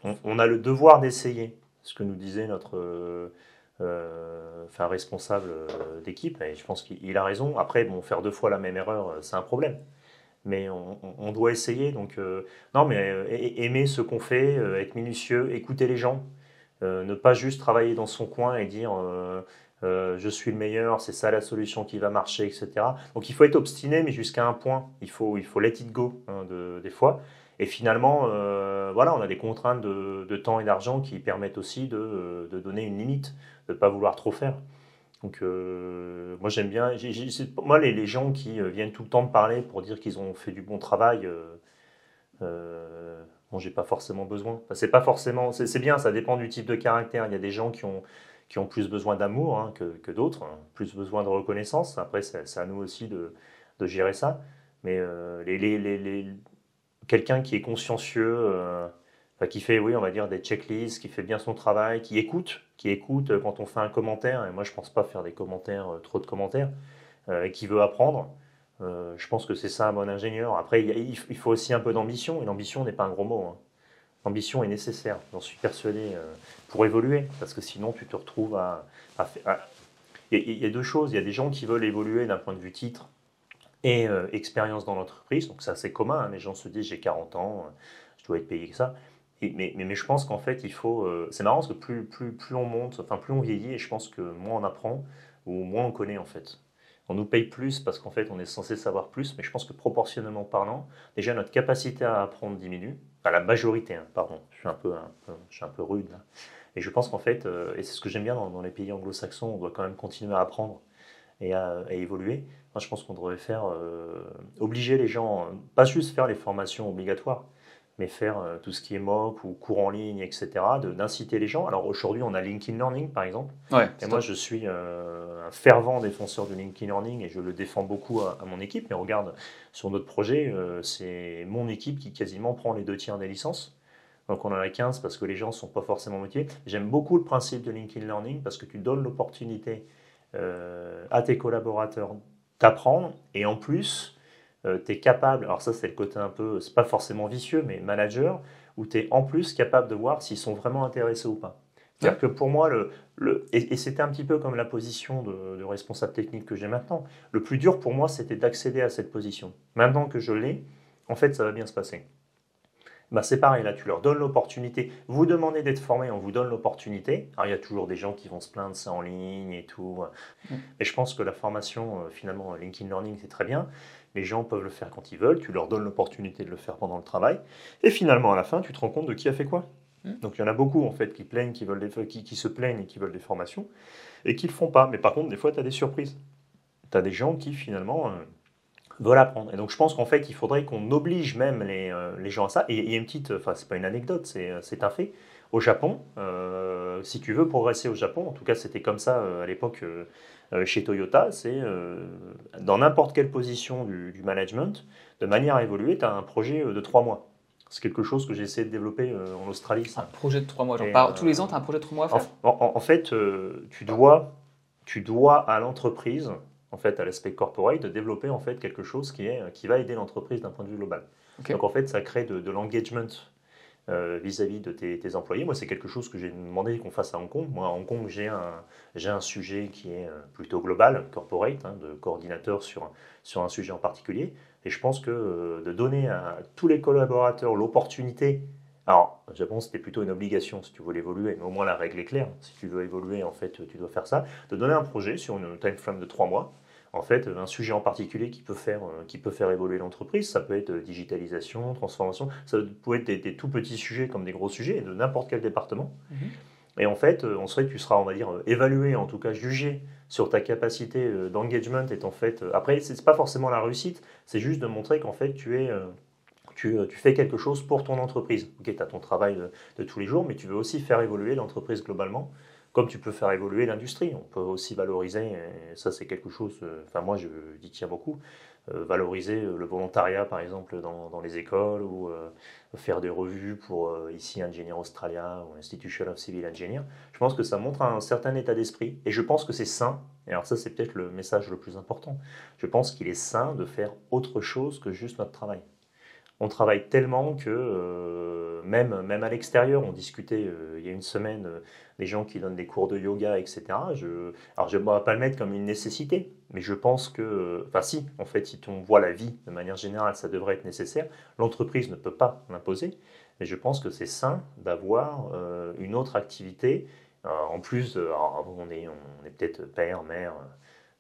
on, on a le devoir d'essayer, ce que nous disait notre euh, euh, enfin, responsable d'équipe, et je pense qu'il a raison. Après, bon, faire deux fois la même erreur, c'est un problème. Mais on, on doit essayer, donc euh, non, mais euh, aimer ce qu'on fait, euh, être minutieux, écouter les gens, euh, ne pas juste travailler dans son coin et dire euh, euh, je suis le meilleur, c'est ça la solution qui va marcher, et cetera. Donc il faut être obstiné, mais jusqu'à un point, il faut, il faut let it go, hein, de, des fois. Et finalement, euh, voilà, on a des contraintes de, de temps et d'argent qui permettent aussi de, de donner une limite, de ne pas vouloir trop faire. Donc euh, moi j'aime bien, j'ai, j'ai, moi les, les gens qui euh, viennent tout le temps me parler pour dire qu'ils ont fait du bon travail, euh, euh, bon, j'ai pas forcément besoin. Enfin, c'est pas forcément, c'est bien, ça dépend du type de caractère. Il y a des gens qui ont, qui ont plus besoin d'amour, hein, que, que d'autres, hein, plus besoin de reconnaissance. Après c'est à nous aussi de, de gérer ça. Mais euh, les, les, les, les, quelqu'un qui est consciencieux, euh, Enfin, qui fait, oui, on va dire, des checklists, qui fait bien son travail, qui écoute, qui écoute quand on fait un commentaire, et moi je ne pense pas faire des commentaires, euh, trop de commentaires, euh, qui veut apprendre, euh, je pense que c'est ça un bon ingénieur. Après, il faut aussi un peu d'ambition, et l'ambition n'est pas un gros mot. Hein. L'ambition est nécessaire, j'en suis persuadé, euh, pour évoluer, parce que sinon tu te retrouves à... Il y a deux choses, il y a des gens qui veulent évoluer d'un point de vue titre et euh, expérience dans l'entreprise, donc ça c'est commun, hein, les gens se disent, j'ai quarante ans, euh, je dois être payé que ça. Mais, mais, mais je pense qu'en fait, il faut... Euh, c'est marrant parce que plus, plus, plus on monte, enfin plus on vieillit, et je pense que moins on apprend, ou moins on connaît en fait. On nous paye plus parce qu'en fait, on est censé savoir plus, mais je pense que proportionnellement parlant, déjà notre capacité à apprendre diminue, enfin la majorité, hein, pardon, je suis un peu, un peu, je suis un peu rude là. Et je pense qu'en fait, euh, et c'est ce que j'aime bien dans, dans les pays anglo-saxons, on doit quand même continuer à apprendre et à, à évoluer. Enfin, je pense qu'on devrait faire... Euh, obliger les gens, pas juste faire les formations obligatoires, mais faire euh, tout ce qui est M O C ou cours en ligne, et cetera, d'inciter les gens. Alors aujourd'hui, on a LinkedIn Learning, par exemple. Ouais, et moi, top. Je suis euh, un fervent défenseur de LinkedIn Learning et je le défends beaucoup à, à mon équipe. Mais regarde, sur notre projet, euh, c'est mon équipe qui quasiment prend les deux tiers des licences. Donc on en a quinze parce que les gens ne sont pas forcément motivés. J'aime beaucoup le principe de LinkedIn Learning parce que tu donnes l'opportunité euh, à tes collaborateurs d'apprendre et en plus... Euh, tu es capable, alors ça c'est le côté un peu, c'est pas forcément vicieux, mais manager, où tu es en plus capable de voir s'ils sont vraiment intéressés ou pas. C'est-à-dire que pour moi, le, le, et, et c'était un petit peu comme la position de, de responsable technique que j'ai maintenant, le plus dur pour moi c'était d'accéder à cette position. Maintenant que je l'ai, en fait ça va bien se passer. bah c'est pareil, là tu leur donnes l'opportunité. Vous demandez d'être formé, on vous donne l'opportunité. Alors il y a toujours des gens qui vont se plaindre, c'est en ligne et tout. Mmh. Mais je pense que la formation, finalement, LinkedIn Learning, c'est très bien. Les gens peuvent le faire quand ils veulent, tu leur donnes l'opportunité de le faire pendant le travail. Et finalement, à la fin, tu te rends compte de qui a fait quoi. Mmh. Donc il y en a beaucoup en fait qui, plaignent, qui, veulent des, qui, qui se plaignent et qui veulent des formations et qui ne le font pas. Mais par contre, des fois, tu as des surprises. Tu as des gens qui finalement... Euh, veulent apprendre. Et donc, je pense qu'en fait, il faudrait qu'on oblige même les, euh, les gens à ça. Et il y a une petite... Enfin, c'est pas une anecdote, c'est un fait. Au Japon, euh, si tu veux progresser au Japon, en tout cas, c'était comme ça euh, à l'époque euh, chez Toyota, c'est euh, dans n'importe quelle position du, du management, de manière à évoluer, tu as un projet de trois mois. C'est quelque chose que j'ai essayé de développer euh, en Australie. Ça. Un projet de trois mois. Genre par, euh, tous les ans, tu as un projet de trois mois à faire. En, en, en fait, euh, tu, dois, tu dois à l'entreprise... en fait, à l'aspect corporate, de développer en fait quelque chose qui, est, qui va aider l'entreprise d'un point de vue global. Okay. Donc, en fait, ça crée de, de l'engagement euh, vis-à-vis de tes, tes employés. Moi, c'est quelque chose que j'ai demandé qu'on fasse à Hong Kong. Moi, à Hong Kong, j'ai un, j'ai un sujet qui est plutôt global, corporate, hein, de coordinateur sur, sur un sujet en particulier. Et je pense que euh, de donner à tous les collaborateurs l'opportunité... Alors, au Japon, c'était plutôt une obligation si tu veux l'évoluer, mais au moins la règle est claire. Si tu veux évoluer, en fait, tu dois faire ça. De donner un projet sur une time frame de trois mois, en fait, un sujet en particulier qui peut faire, qui peut faire évoluer l'entreprise. Ça peut être digitalisation, transformation, ça peut être des, des tout petits sujets comme des gros sujets, de n'importe quel département. Mm-hmm. Et en fait, on serait, tu seras, on va dire, évalué, en tout cas jugé sur ta capacité d'engagement. Et en fait, après, ce n'est pas forcément la réussite, c'est juste de montrer qu'en fait, tu es... Tu, tu fais quelque chose pour ton entreprise. Okay, tu as ton travail de, de tous les jours, mais tu veux aussi faire évoluer l'entreprise globalement, comme tu peux faire évoluer l'industrie. On peut aussi valoriser, et ça c'est quelque chose, euh, enfin moi je dis tiens beaucoup, euh, valoriser le volontariat par exemple dans, dans les écoles, ou euh, faire des revues pour euh, ici Engineer Australia ou Institution of Civil Engineering. Je pense que ça montre un certain état d'esprit, et je pense que c'est sain. Et alors ça c'est peut-être le message le plus important. Je pense qu'il est sain de faire autre chose que juste notre travail. On travaille tellement que, euh, même, même à l'extérieur, on discutait euh, il y a une semaine, euh, des gens qui donnent des cours de yoga, et cetera. Je, alors, je ne vais pas le mettre comme une nécessité, mais je pense que, enfin si, en fait, si on voit la vie de manière générale, ça devrait être nécessaire. L'entreprise ne peut pas l'imposer, mais je pense que c'est sain d'avoir euh, une autre activité. Euh, en plus, euh, on est, on est peut-être père, mère, euh,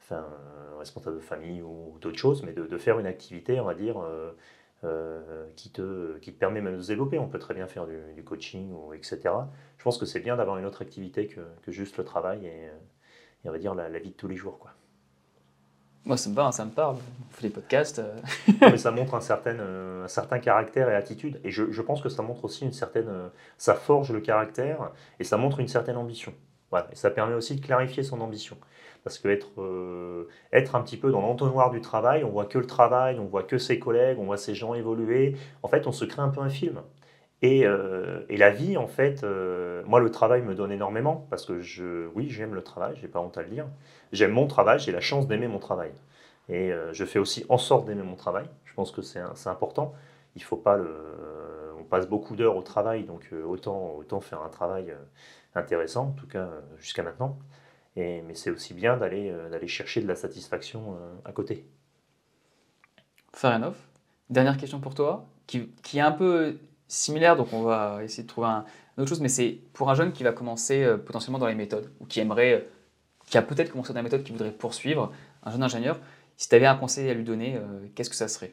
enfin, euh, responsable de famille ou d'autres choses, mais de, de faire une activité, on va dire... Euh, Euh, qui, te, qui te permet même de se développer. On peut très bien faire du, du coaching, ou et cetera. Je pense que c'est bien d'avoir une autre activité que, que juste le travail et, et on va dire la, la vie de tous les jours, quoi. Moi, ça me parle, ça me parle. On fait des podcasts. Euh... non, mais ça montre un certain, euh, un certain caractère et attitude. Et je, je pense que ça montre aussi une certaine... Euh, ça forge le caractère et ça montre une certaine ambition. Voilà. Et ça permet aussi de clarifier son ambition. Parce que être, euh, être un petit peu dans l'entonnoir du travail, on voit que le travail, on voit que ses collègues, on voit ses gens évoluer. En fait, on se crée un peu un film. Et, euh, et la vie, en fait, euh, moi, le travail me donne énormément. Parce que, je, oui, j'aime le travail, j'ai pas honte à le dire. J'aime mon travail, j'ai la chance d'aimer mon travail. Et euh, je fais aussi en sorte d'aimer mon travail. Je pense que c'est important. Il faut pas le... Euh, on passe beaucoup d'heures au travail, donc euh, autant, autant faire un travail euh, intéressant, en tout cas euh, jusqu'à maintenant. Et, mais c'est aussi bien d'aller euh, d'aller chercher de la satisfaction euh, à côté. Fair enough. Dernière question pour toi, qui, qui est un peu similaire, donc on va essayer de trouver un, une autre chose, mais c'est pour un jeune qui va commencer euh, potentiellement dans les méthodes, ou qui aimerait, euh, qui a peut-être commencé dans les méthodes, qui voudrait poursuivre, un jeune ingénieur, si tu avais un conseil à lui donner, euh, qu'est-ce que ça serait ?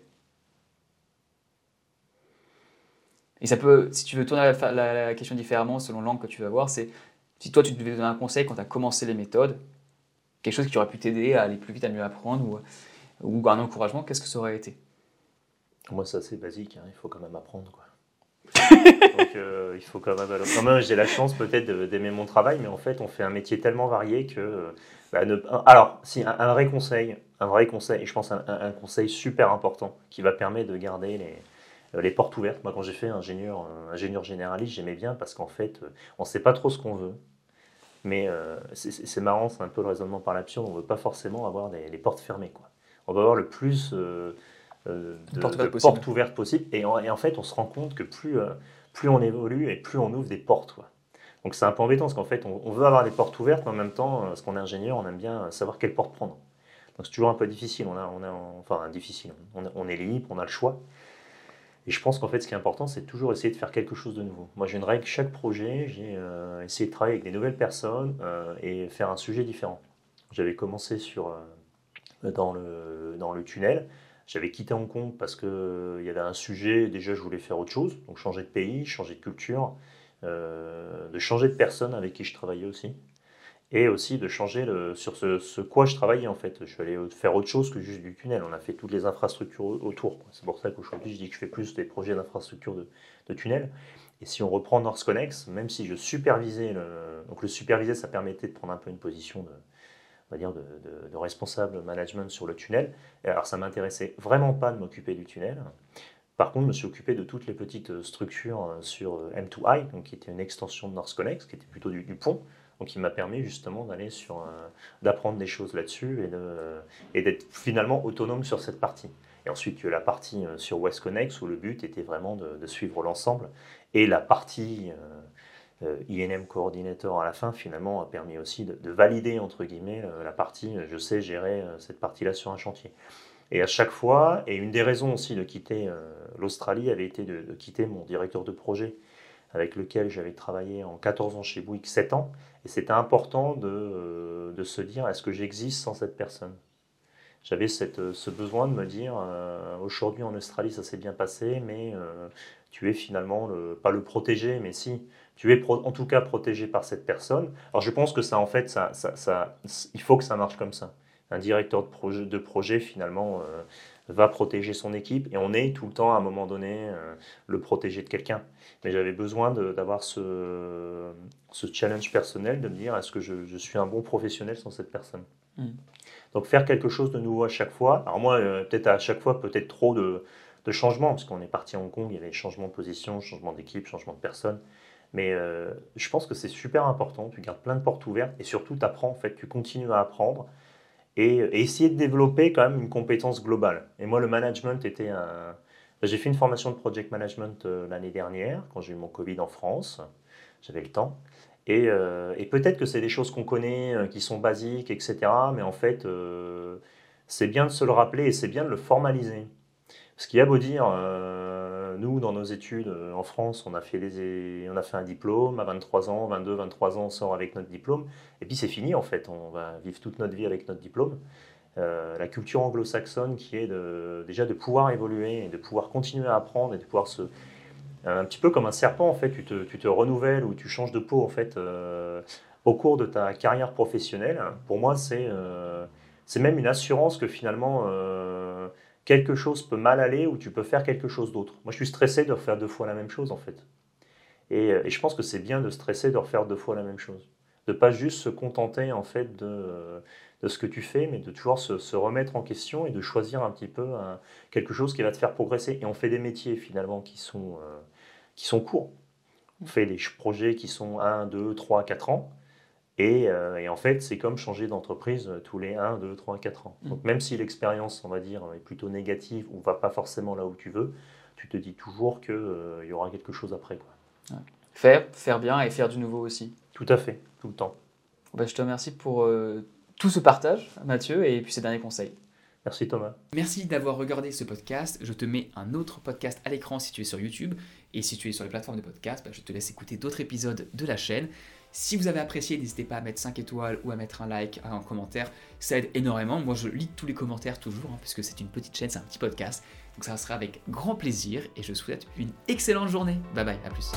Et ça peut, si tu veux tourner la, la, la question différemment, selon l'angle que tu vas voir, c'est... Si toi, tu devais donner un conseil quand tu as commencé les méthodes, quelque chose qui aurait pu t'aider à aller plus vite, à mieux apprendre, ou, ou un encouragement, qu'est-ce que ça aurait été ? Moi, c'est assez basique, hein, il faut quand même apprendre, quoi. Donc, euh, il faut quand même... Alors, quand même, j'ai la chance peut-être d'aimer mon travail, mais en fait, on fait un métier tellement varié que... Bah, ne... Alors, si, un, un vrai conseil, un vrai conseil, et je pense un, un conseil super important qui va permettre de garder les... les portes ouvertes. Moi, quand j'ai fait ingénieur, euh, ingénieur généraliste, j'aimais bien parce qu'en fait, euh, on ne sait pas trop ce qu'on veut. Mais euh, c'est marrant, c'est un peu le raisonnement par l'absurde. On ne veut pas forcément avoir des, les portes fermées, quoi. On veut avoir le plus euh, euh, de, porte ouverte de portes ouvertes possible. Et en, et en fait, on se rend compte que plus, euh, plus on évolue et plus on ouvre des portes, quoi. Donc, c'est un peu embêtant parce qu'en fait, on, on veut avoir des portes ouvertes, mais en même temps, parce qu'on est ingénieur, on aime bien savoir quelle porte prendre. Donc, c'est toujours un peu difficile. On a, on a, enfin, difficile. On, a, on est libre, on a le choix. Et je pense qu'en fait, ce qui est important, c'est toujours essayer de faire quelque chose de nouveau. Moi, j'ai une règle, chaque projet, j'ai euh, essayé de travailler avec des nouvelles personnes euh, et faire un sujet différent. J'avais commencé sur, euh, dans, le, dans le tunnel. J'avais quitté Hong Kong parce qu'il euh, y avait un sujet, déjà je voulais faire autre chose, donc changer de pays, changer de culture, euh, de changer de personne avec qui je travaillais aussi, et aussi de changer le, sur ce, ce quoi je travaillais en fait. Je suis allé faire autre chose que juste du tunnel, on a fait toutes les infrastructures autour. C'est pour ça qu'aujourd'hui je dis que je fais plus des projets d'infrastructure de, de tunnel. Et si on reprend NorthConnex, même si je supervisais, le, donc le superviser ça permettait de prendre un peu une position de... on va dire, de, de, de responsable management sur le tunnel. Alors, ça ne m'intéressait vraiment pas de m'occuper du tunnel. Par contre, je me suis occupé de toutes les petites structures sur M deux I, donc qui était une extension de NorthConnex, qui était plutôt du, du pont, donc qui m'a permis justement d'aller sur, euh, d'apprendre des choses là-dessus et, de, et d'être finalement autonome sur cette partie. Et ensuite, il y a la partie sur WestConnex, où le but était vraiment de, de suivre l'ensemble. Et la partie... Euh, I N M Coordinator à la fin, finalement, a permis aussi de, de valider, entre guillemets, la partie, je sais gérer cette partie-là sur un chantier. Et à chaque fois, et une des raisons aussi de quitter euh, l'Australie avait été de, de quitter mon directeur de projet, avec lequel j'avais travaillé en quatorze ans chez Bouygues, sept ans, et c'était important de, euh, de se dire, est-ce que j'existe sans cette personne ? J'avais cette, ce besoin de me dire, euh, aujourd'hui en Australie, ça s'est bien passé, mais euh, tu es finalement, le, pas le protégé, mais si... tu es en tout cas protégé par cette personne. Alors je pense que ça, en fait, ça, ça, ça, il faut que ça marche comme ça. Un directeur de projet, de projet finalement, euh, va protéger son équipe et on est tout le temps, à un moment donné, euh, le protégé de quelqu'un. Mais j'avais besoin d'avoir ce, ce challenge personnel, de me dire, est-ce que je, je suis un bon professionnel sans cette personne ? Mmh. Donc faire quelque chose de nouveau à chaque fois. Alors moi, euh, peut-être à chaque fois, peut-être trop de, de changements, parce qu'on est parti à Hong Kong, il y avait changement de position, changement d'équipe, changement de personne. Mais euh, je pense que c'est super important, tu gardes plein de portes ouvertes et surtout tu apprends en fait, tu continues à apprendre et, et essayer de développer quand même une compétence globale. Et moi le management était un... J'ai fait une formation de project management euh, l'année dernière quand j'ai eu mon Covid en France, j'avais le temps. Et, euh, et peut-être que c'est des choses qu'on connaît, euh, qui sont basiques, et cetera. Mais en fait, euh, c'est bien de se le rappeler et c'est bien de le formaliser. Ce qu'il y a beau dire... Euh, nous, dans nos études en France, on a fait, les... on a fait un diplôme à vingt-trois ans, vingt-deux, vingt-trois ans, on sort avec notre diplôme. Et puis c'est fini en fait, on va vivre toute notre vie avec notre diplôme. Euh, la culture anglo-saxonne qui est de... déjà de pouvoir évoluer, et de pouvoir continuer à apprendre et de pouvoir se... Un petit peu comme un serpent en fait, tu te, tu te renouvelles ou tu changes de peau en fait euh... au cours de ta carrière professionnelle. Pour moi, c'est euh... c'est même une assurance que finalement... Euh... quelque chose peut mal aller ou tu peux faire quelque chose d'autre. Moi, je suis stressé de refaire deux fois la même chose, en fait. Et, et je pense que c'est bien de stresser de refaire deux fois la même chose. De ne pas juste se contenter, en fait, de, de ce que tu fais, mais de toujours se, se remettre en question et de choisir un petit peu un, quelque chose qui va te faire progresser. Et on fait des métiers, finalement, qui sont, euh, qui sont courts. On fait des projets qui sont un, deux, trois, quatre ans. Et, euh, et en fait, c'est comme changer d'entreprise tous les un, deux, trois, quatre ans. Donc même si l'expérience, on va dire, est plutôt négative ou ne va pas forcément là où tu veux, tu te dis toujours qu'il euh, y aura quelque chose après, quoi. Ouais. Faire, faire bien et faire du nouveau aussi. Tout à fait, tout le temps. Bah, je te remercie pour euh, tout ce partage, Mathieu, et puis ces derniers conseils. Merci Thomas. Merci d'avoir regardé ce podcast. Je te mets un autre podcast à l'écran si tu es sur YouTube. Et si tu es sur les plateformes de podcast, bah, je te laisse écouter d'autres épisodes de la chaîne. Si vous avez apprécié, n'hésitez pas à mettre cinq étoiles ou à mettre un like, un commentaire. Ça aide énormément. Moi, je lis tous les commentaires toujours, hein, puisque c'est une petite chaîne, c'est un petit podcast. Donc ça sera avec grand plaisir et je vous souhaite une excellente journée. Bye bye, à plus.